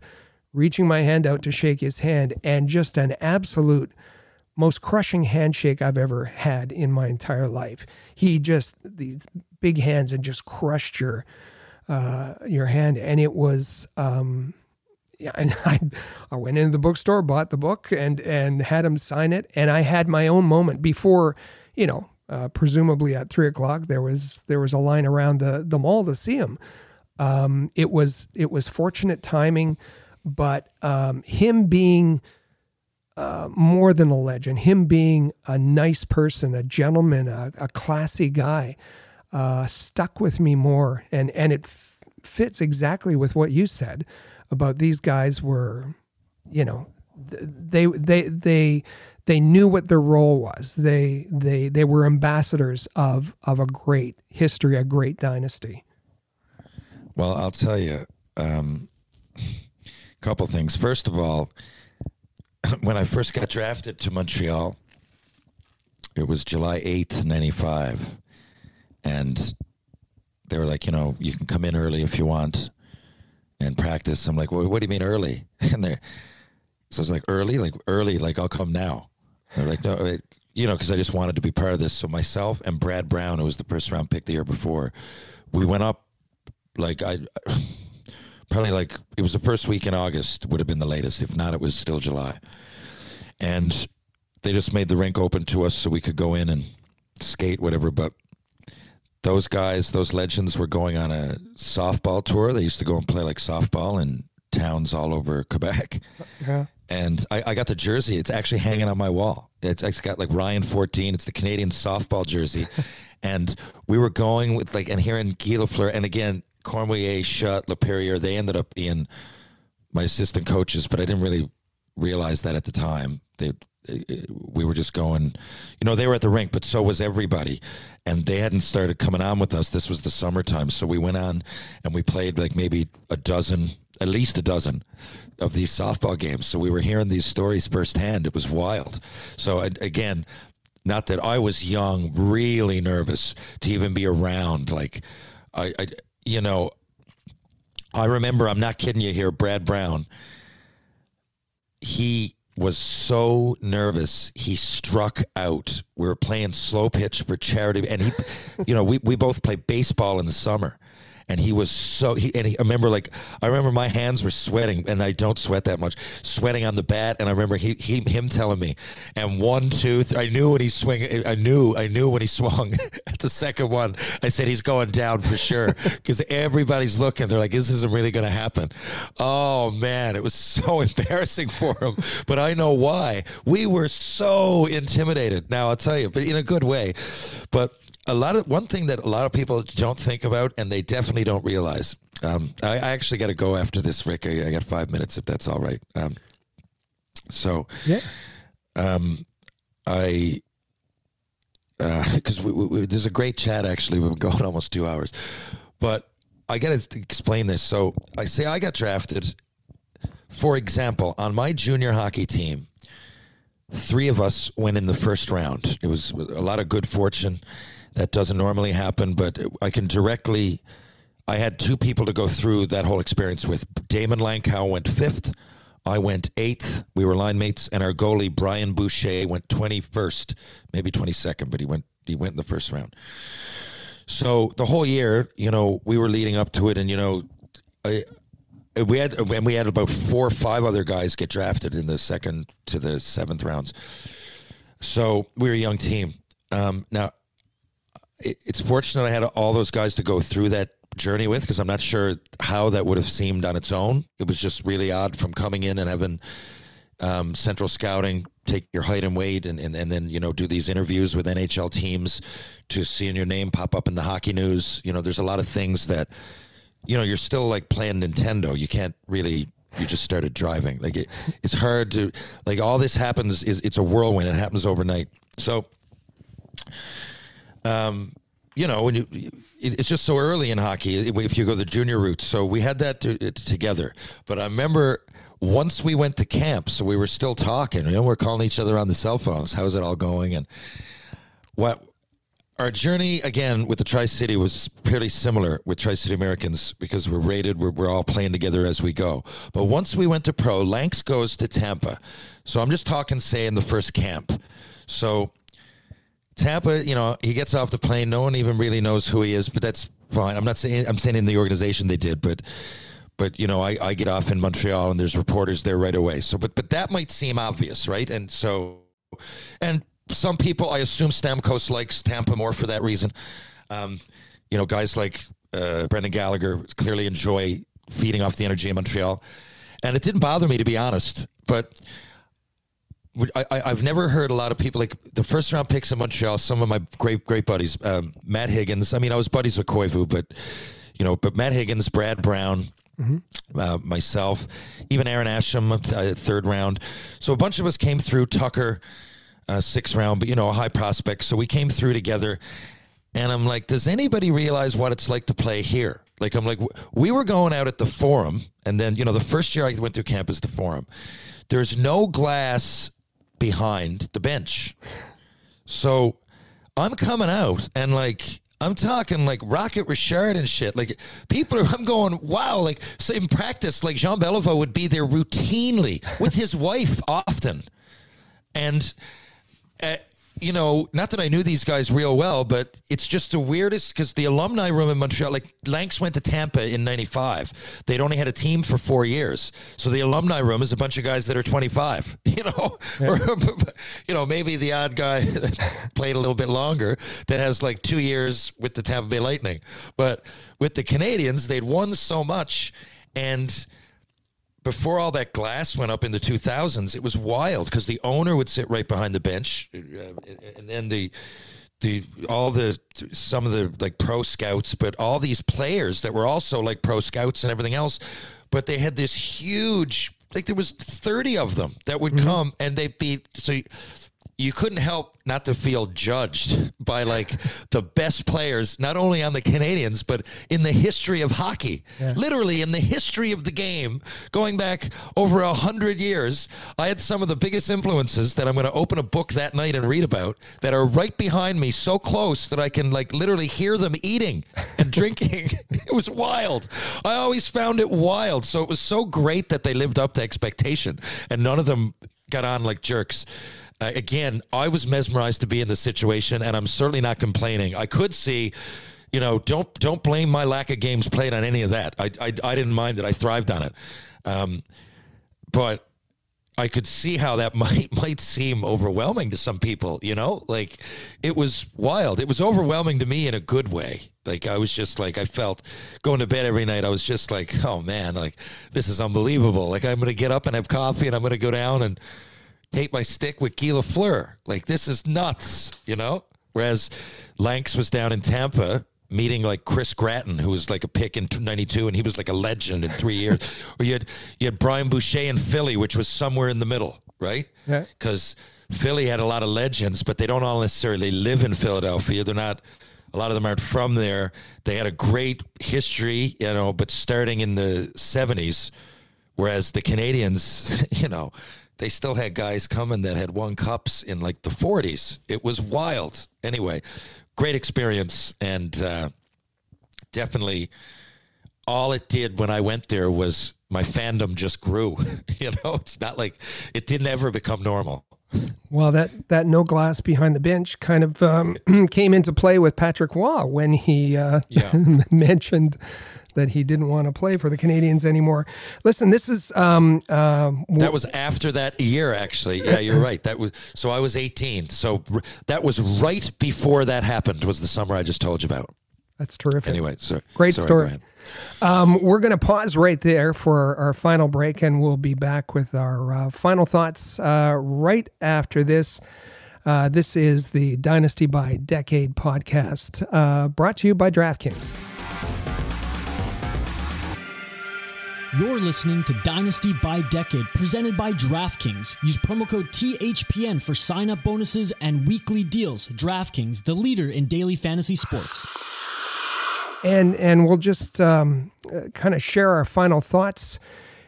reaching my hand out to shake his hand, and just an absolute most crushing handshake I've ever had in my entire life. He just, these big hands, and just crushed your hand. And it was, yeah, and I went into the bookstore, bought the book, and had him sign it. And I had my own moment before, you know, presumably at 3 o'clock, there was a line around the mall to see him. It was fortunate timing, but him being more than a legend, him being a nice person, a gentleman, a classy guy, stuck with me more. And it fits exactly with what you said about these guys were, you know, they knew what their role was. They were ambassadors of a great history, a great dynasty. Well, I'll tell you a couple things. First of all, when I first got drafted to Montreal, it was July 8th, 95. And they were like, you know, you can come in early if you want. and practice. I'm like, well, what do you mean early? And they're, so it's like early, like I'll come now. They're like, no, it, you know, because I just wanted to be part of this. So myself and Brad Brown, who was the first round pick the year before, we went up. Like probably like it was the first week in August would have been the latest. If not, it was still July. And they just made the rink open to us so we could go in and skate, whatever. But those guys, those legends were going on a softball tour. They used to go and play like softball in towns all over Quebec. Yeah. And I got the jersey. It's actually hanging on my wall. It's got like Ryan 14. It's the Canadian softball jersey. And we were going with like, and hearing Guy Lafleur, and again, Cormier, Shutt, Laperriere, they ended up being my assistant coaches, but I didn't really realize that at the time. We were just going, you know, they were at the rink, but so was everybody. And they hadn't started coming on with us. This was the summertime. So we went on and we played like maybe at least a dozen of these softball games. So we were hearing these stories firsthand. It was wild. So again, not that I was young, really nervous to even be around. Like, I you know, I remember, I'm not kidding you here, Brad Brown, he was so nervous, he struck out. We were playing slow pitch for charity. And, he, you know, we both played baseball in the summer. And he was so, I remember my hands were sweating, and I don't sweat that much, sweating on the bat. And I remember him telling me, and 1, 2, 3, I knew when he swung at the second one, I said, he's going down for sure. Cause everybody's looking, they're like, this isn't really going to happen. Oh man, it was so embarrassing for him, but I know why. We were so intimidated. Now I'll tell you, but in a good way, but one thing that a lot of people don't think about, and they definitely don't realize. I actually got to go after this, Rick. I got 5 minutes, if that's all right. Because we there's a great chat actually. We've been going almost 2 hours, but I got to explain this. So I say I got drafted. For example, on my junior hockey team, 3 of us went in the first round. It was a lot of good fortune. That doesn't normally happen, but I had 2 people to go through that whole experience with. Damon Lankow went 5th. I went 8th. We were line mates, and our goalie, Brian Boucher, went 21st, maybe 22nd, but he went in the first round. So the whole year, you know, we were leading up to it, and, you know, we had about 4 or 5 other guys get drafted in the 2nd to the 7th rounds. So we were a young team. Now, it's fortunate I had all those guys to go through that journey with, because I'm not sure how that would have seemed on its own. It was just really odd from coming in and having central scouting take your height and weight and then, you know, do these interviews with NHL teams to seeing your name pop up in the hockey news. You know, there's a lot of things that, you know, you're still like playing Nintendo. You can't really... You just started driving. Like it's hard to... Like all this happens, it's a whirlwind. It happens overnight. So... you know, when it's just so early in hockey if you go the junior route. So we had that together. But I remember once we went to camp, so we were still talking. You know, we're calling each other on the cell phones. How's it all going? And what our journey again with the Tri-City was pretty similar with Tri-City Americans, because we're rated. We're all playing together as we go. But once we went to pro, Lanx goes to Tampa. So I'm just talking, say, in the first camp. So. Tampa, you know, he gets off the plane. No one even really knows who he is, but that's fine. I'm saying in the organization they did, but you know, I get off in Montreal and there's reporters there right away. So, but that might seem obvious, right? And so, and some people, I assume Stamkos likes Tampa more for that reason. You know, guys like Brendan Gallagher clearly enjoy feeding off the energy in Montreal, and it didn't bother me, to be honest, but. I've never heard a lot of people, like the first round picks in Montreal, some of my great buddies, Matt Higgins. I mean, I was buddies with Koivu, but Matt Higgins, Brad Brown, mm-hmm. Myself, even Aaron Asham, 3rd round. So a bunch of us came through. Tucker, 6th round, but you know, a high prospect. So we came through together, and I'm like, does anybody realize what it's like to play here? Like, I'm like, we were going out at the Forum, and then, you know, the first year I went through camp is the Forum. There's no glass behind the bench. So I'm coming out and like I'm talking like Rocket Richard and shit. Like people are, I'm going, wow. Like so in practice, like Jean Beliveau would be there routinely with his wife often. And, you know, not that I knew these guys real well, but it's just the weirdest because the alumni room in Montreal, like Lanx went to Tampa in 95. They'd only had a team for 4 years. So the alumni room is a bunch of guys that are 25, you know, yeah. Or, you know, maybe the odd guy that played a little bit longer that has like 2 years with the Tampa Bay Lightning. But with the Canadiens, they'd won so much. And before all that glass went up in the 2000s, it was wild because the owner would sit right behind the bench, and then some of the like pro scouts, but all these players that were also like pro scouts and everything else, but they had this huge, like there was 30 of them that would come, and they'd be so. You couldn't help not to feel judged by like the best players, not only on the Canadiens, but in the history of hockey, literally in the history of the game, going back over 100 years. I had some of the biggest influences that I'm going to open a book that night and read about that are right behind me. So close that I can like literally hear them eating and drinking. It was wild. I always found it wild. So it was so great that they lived up to expectation and none of them got on like jerks. Again, I was mesmerized to be in the situation, and I'm certainly not complaining. I could see, you know, don't blame my lack of games played on any of that. I didn't mind it. I thrived on it. But I could see how that might seem overwhelming to some people, you know? Like, it was wild. It was overwhelming to me in a good way. Like, I was just like, I felt going to bed every night, I was just like, oh, man, like, this is unbelievable. Like, I'm going to get up and have coffee, and I'm going to go down and take my stick with Guy Lafleur. Like, this is nuts, you know? Whereas Lanx was down in Tampa meeting, like, Chris Gratton, who was, like, a pick in 92, and he was, like, a legend in 3 years. Or you had Brian Boucher in Philly, which was somewhere in the middle, right? Yeah. Because Philly had a lot of legends, but they don't all necessarily live in Philadelphia. They're not... A lot of them aren't from there. They had a great history, you know, but starting in the 70s, whereas the Canadiens, you know... They still had guys coming that had won cups in, like, the 40s. It was wild. Anyway, great experience, and definitely all it did when I went there was my fandom just grew. You know, it's not like it didn't ever become normal. Well, that no glass behind the bench kind of came into play with Patrick Waugh when he mentioned that he didn't want to play for the Canadiens anymore. Listen, this is... that was after that year, actually. Yeah, you're right. That was so I was 18. So that was right before that happened was the summer I just told you about. That's terrific. Anyway, so great story. We're going to pause right there for our final break, and we'll be back with our final thoughts right after this. This is the Dynasty by Decade podcast brought to you by DraftKings. You're listening to Dynasty by Decade, presented by DraftKings. Use promo code THPN for sign-up bonuses and weekly deals. DraftKings, the leader in daily fantasy sports. And we'll just kind of share our final thoughts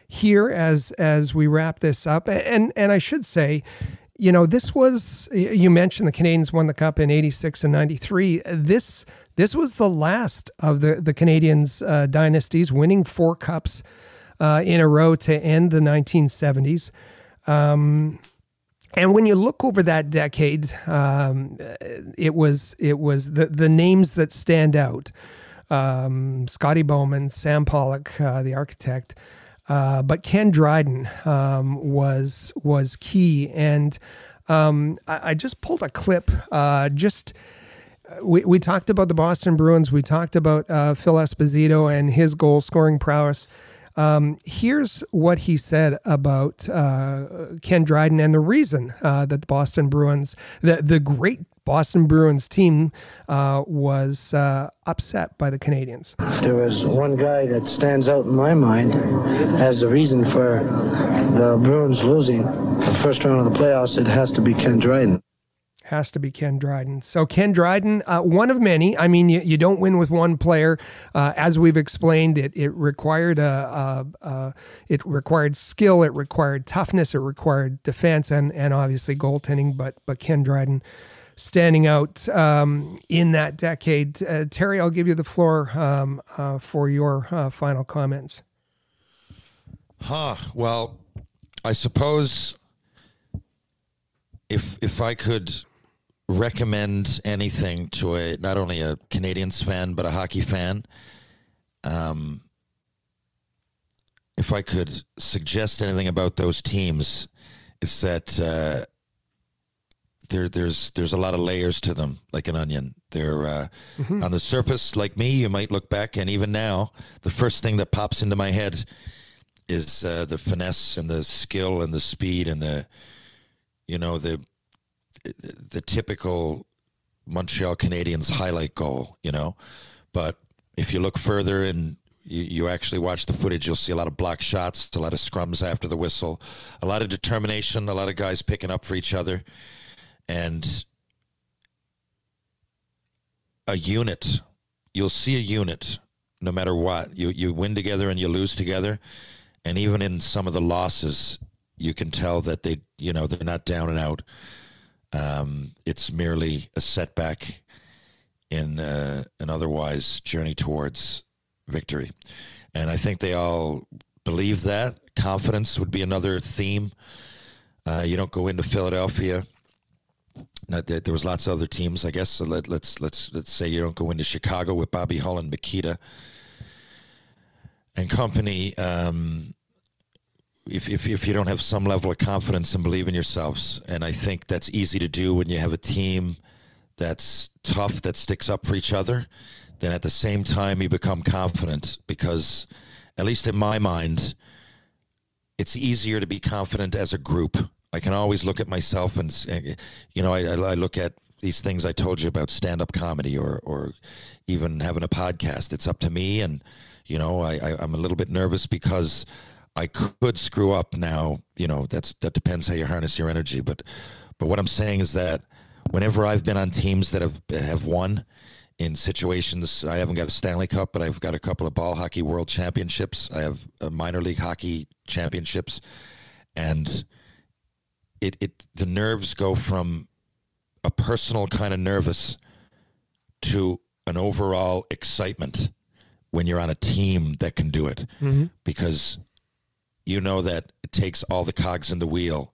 here as we wrap this up. And I should say, you know, this was, you mentioned the Canadiens won the Cup in 86 and 93. This was the last of the Canadiens dynasties, winning 4 Cups in a row to end the 1970s. And when you look over that decade, it was the names that stand out. Scotty Bowman, Sam Pollock, the architect, but Ken Dryden was key. And I just pulled a clip. We talked about the Boston Bruins. We talked about Phil Esposito and his goal-scoring prowess. Here's what he said about Ken Dryden and the reason that the Boston Bruins, the great Boston Bruins team, was upset by the Canadiens. There was one guy that stands out in my mind as the reason for the Bruins losing the first round of the playoffs. It has to be Ken Dryden. Has to be Ken Dryden. So Ken Dryden, one of many. I mean, you don't win with one player. As we've explained, it required it required skill, it required toughness, it required defense, and obviously goaltending. But Ken Dryden standing out in that decade. Terry, I'll give you the floor for your final comments. Well, I suppose if I could recommend anything to not only a Canadiens fan, but a hockey fan, if I could suggest anything about those teams, it's that there's a lot of layers to them, like an onion. They're on the surface, like me, you might look back, and even now, the first thing that pops into my head is the finesse and the skill and the speed and the typical Montreal Canadiens highlight goal, But if you look further and you actually watch the footage, you'll see a lot of block shots, a lot of scrums after the whistle, a lot of determination, a lot of guys picking up for each other, and a unit. You'll see a unit no matter what. You win together and you lose together, and even in some of the losses, you can tell that they, they're not down and out. It's merely a setback in an otherwise journey towards victory. And I think they all believe that. Confidence would be another theme. You don't go into Philadelphia. Not that there was lots of other teams, I guess. So let's say you don't go into Chicago with Bobby Hull and Mikita and company. If you don't have some level of confidence and believe in yourselves, and I think that's easy to do when you have a team that's tough, that sticks up for each other, then at the same time you become confident, because at least in my mind, it's easier to be confident as a group. I can always look at myself and I look at these things I told you about stand-up comedy or even having a podcast. It's up to me, and I'm a little bit nervous because I could screw up now. That depends how you harness your energy. But what I'm saying is that whenever I've been on teams that have won in situations, I haven't got a Stanley Cup, but I've got a couple of ball hockey world championships. I have minor league hockey championships, and the nerves go from a personal kind of nervous to an overall excitement when you're on a team that can do it, because that it takes all the cogs in the wheel,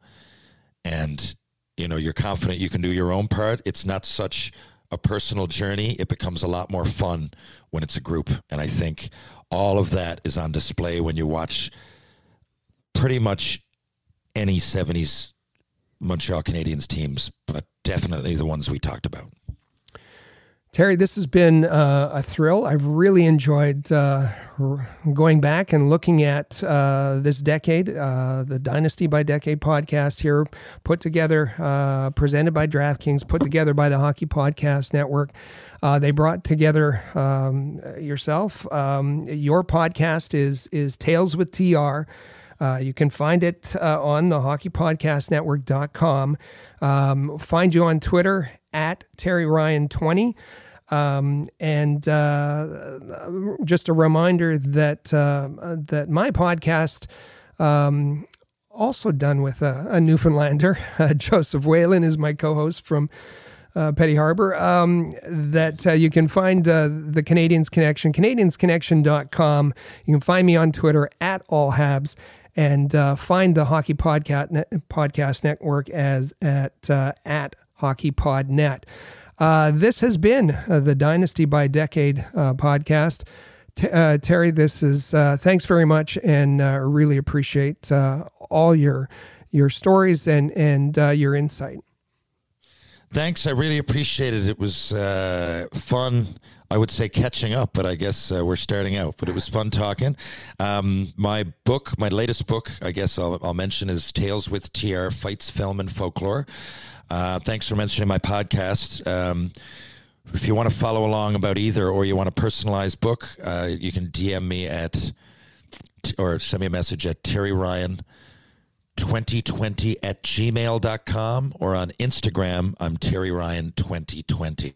and you're confident you can do your own part. It's not such a personal journey. It becomes a lot more fun when it's a group. And I think all of that is on display when you watch pretty much any 70s Montreal Canadiens teams, but definitely the ones we talked about. Terry, this has been a thrill. I've really enjoyed going back and looking at this decade, the Dynasty by Decade podcast here, put together, presented by DraftKings, put together by the Hockey Podcast Network. They brought together yourself. Your podcast is Tales with TR. You can find it on the hockeypodcastnetwork.com. Find you on Twitter at Terry Ryan 20. And just a reminder that that my podcast, also done with a Newfoundlander, Joseph Whalen is my co-host from Petty Harbor, that you can find the Canadiens Connection, CanadiensConnection.com. You can find me on Twitter at All Habs, and find the Hockey Podcast Network as at HockeyPodNet. This has been the Dynasty by Decade podcast. Terry, this is thanks very much, and really appreciate all your stories and your insight. Thanks, I really appreciate it. It was fun. I would say catching up, but I guess we're starting out. But it was fun talking. My latest book, I guess I'll mention, is Tales with TR: Fights, Film, and Folklore. Thanks for mentioning my podcast. If you want to follow along about either, or you want a personalized book, you can DM me or send me a message at Terry Ryan 2020 at gmail.com, or on Instagram, I'm Terry Ryan 2020.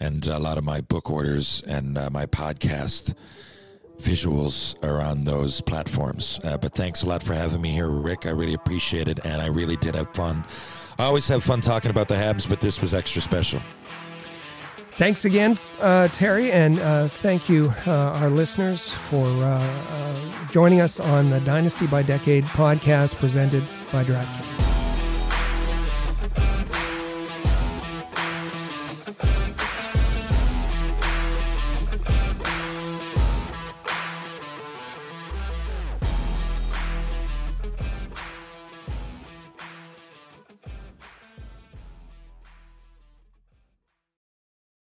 And a lot of my book orders and my podcast visuals are on those platforms. But thanks a lot for having me here, Rick. I really appreciate it, and I really did have fun. I always have fun talking about the Habs, but this was extra special. Thanks again, Terry, and thank you, our listeners, for joining us on the Dynasty by Decade podcast presented by DraftKings.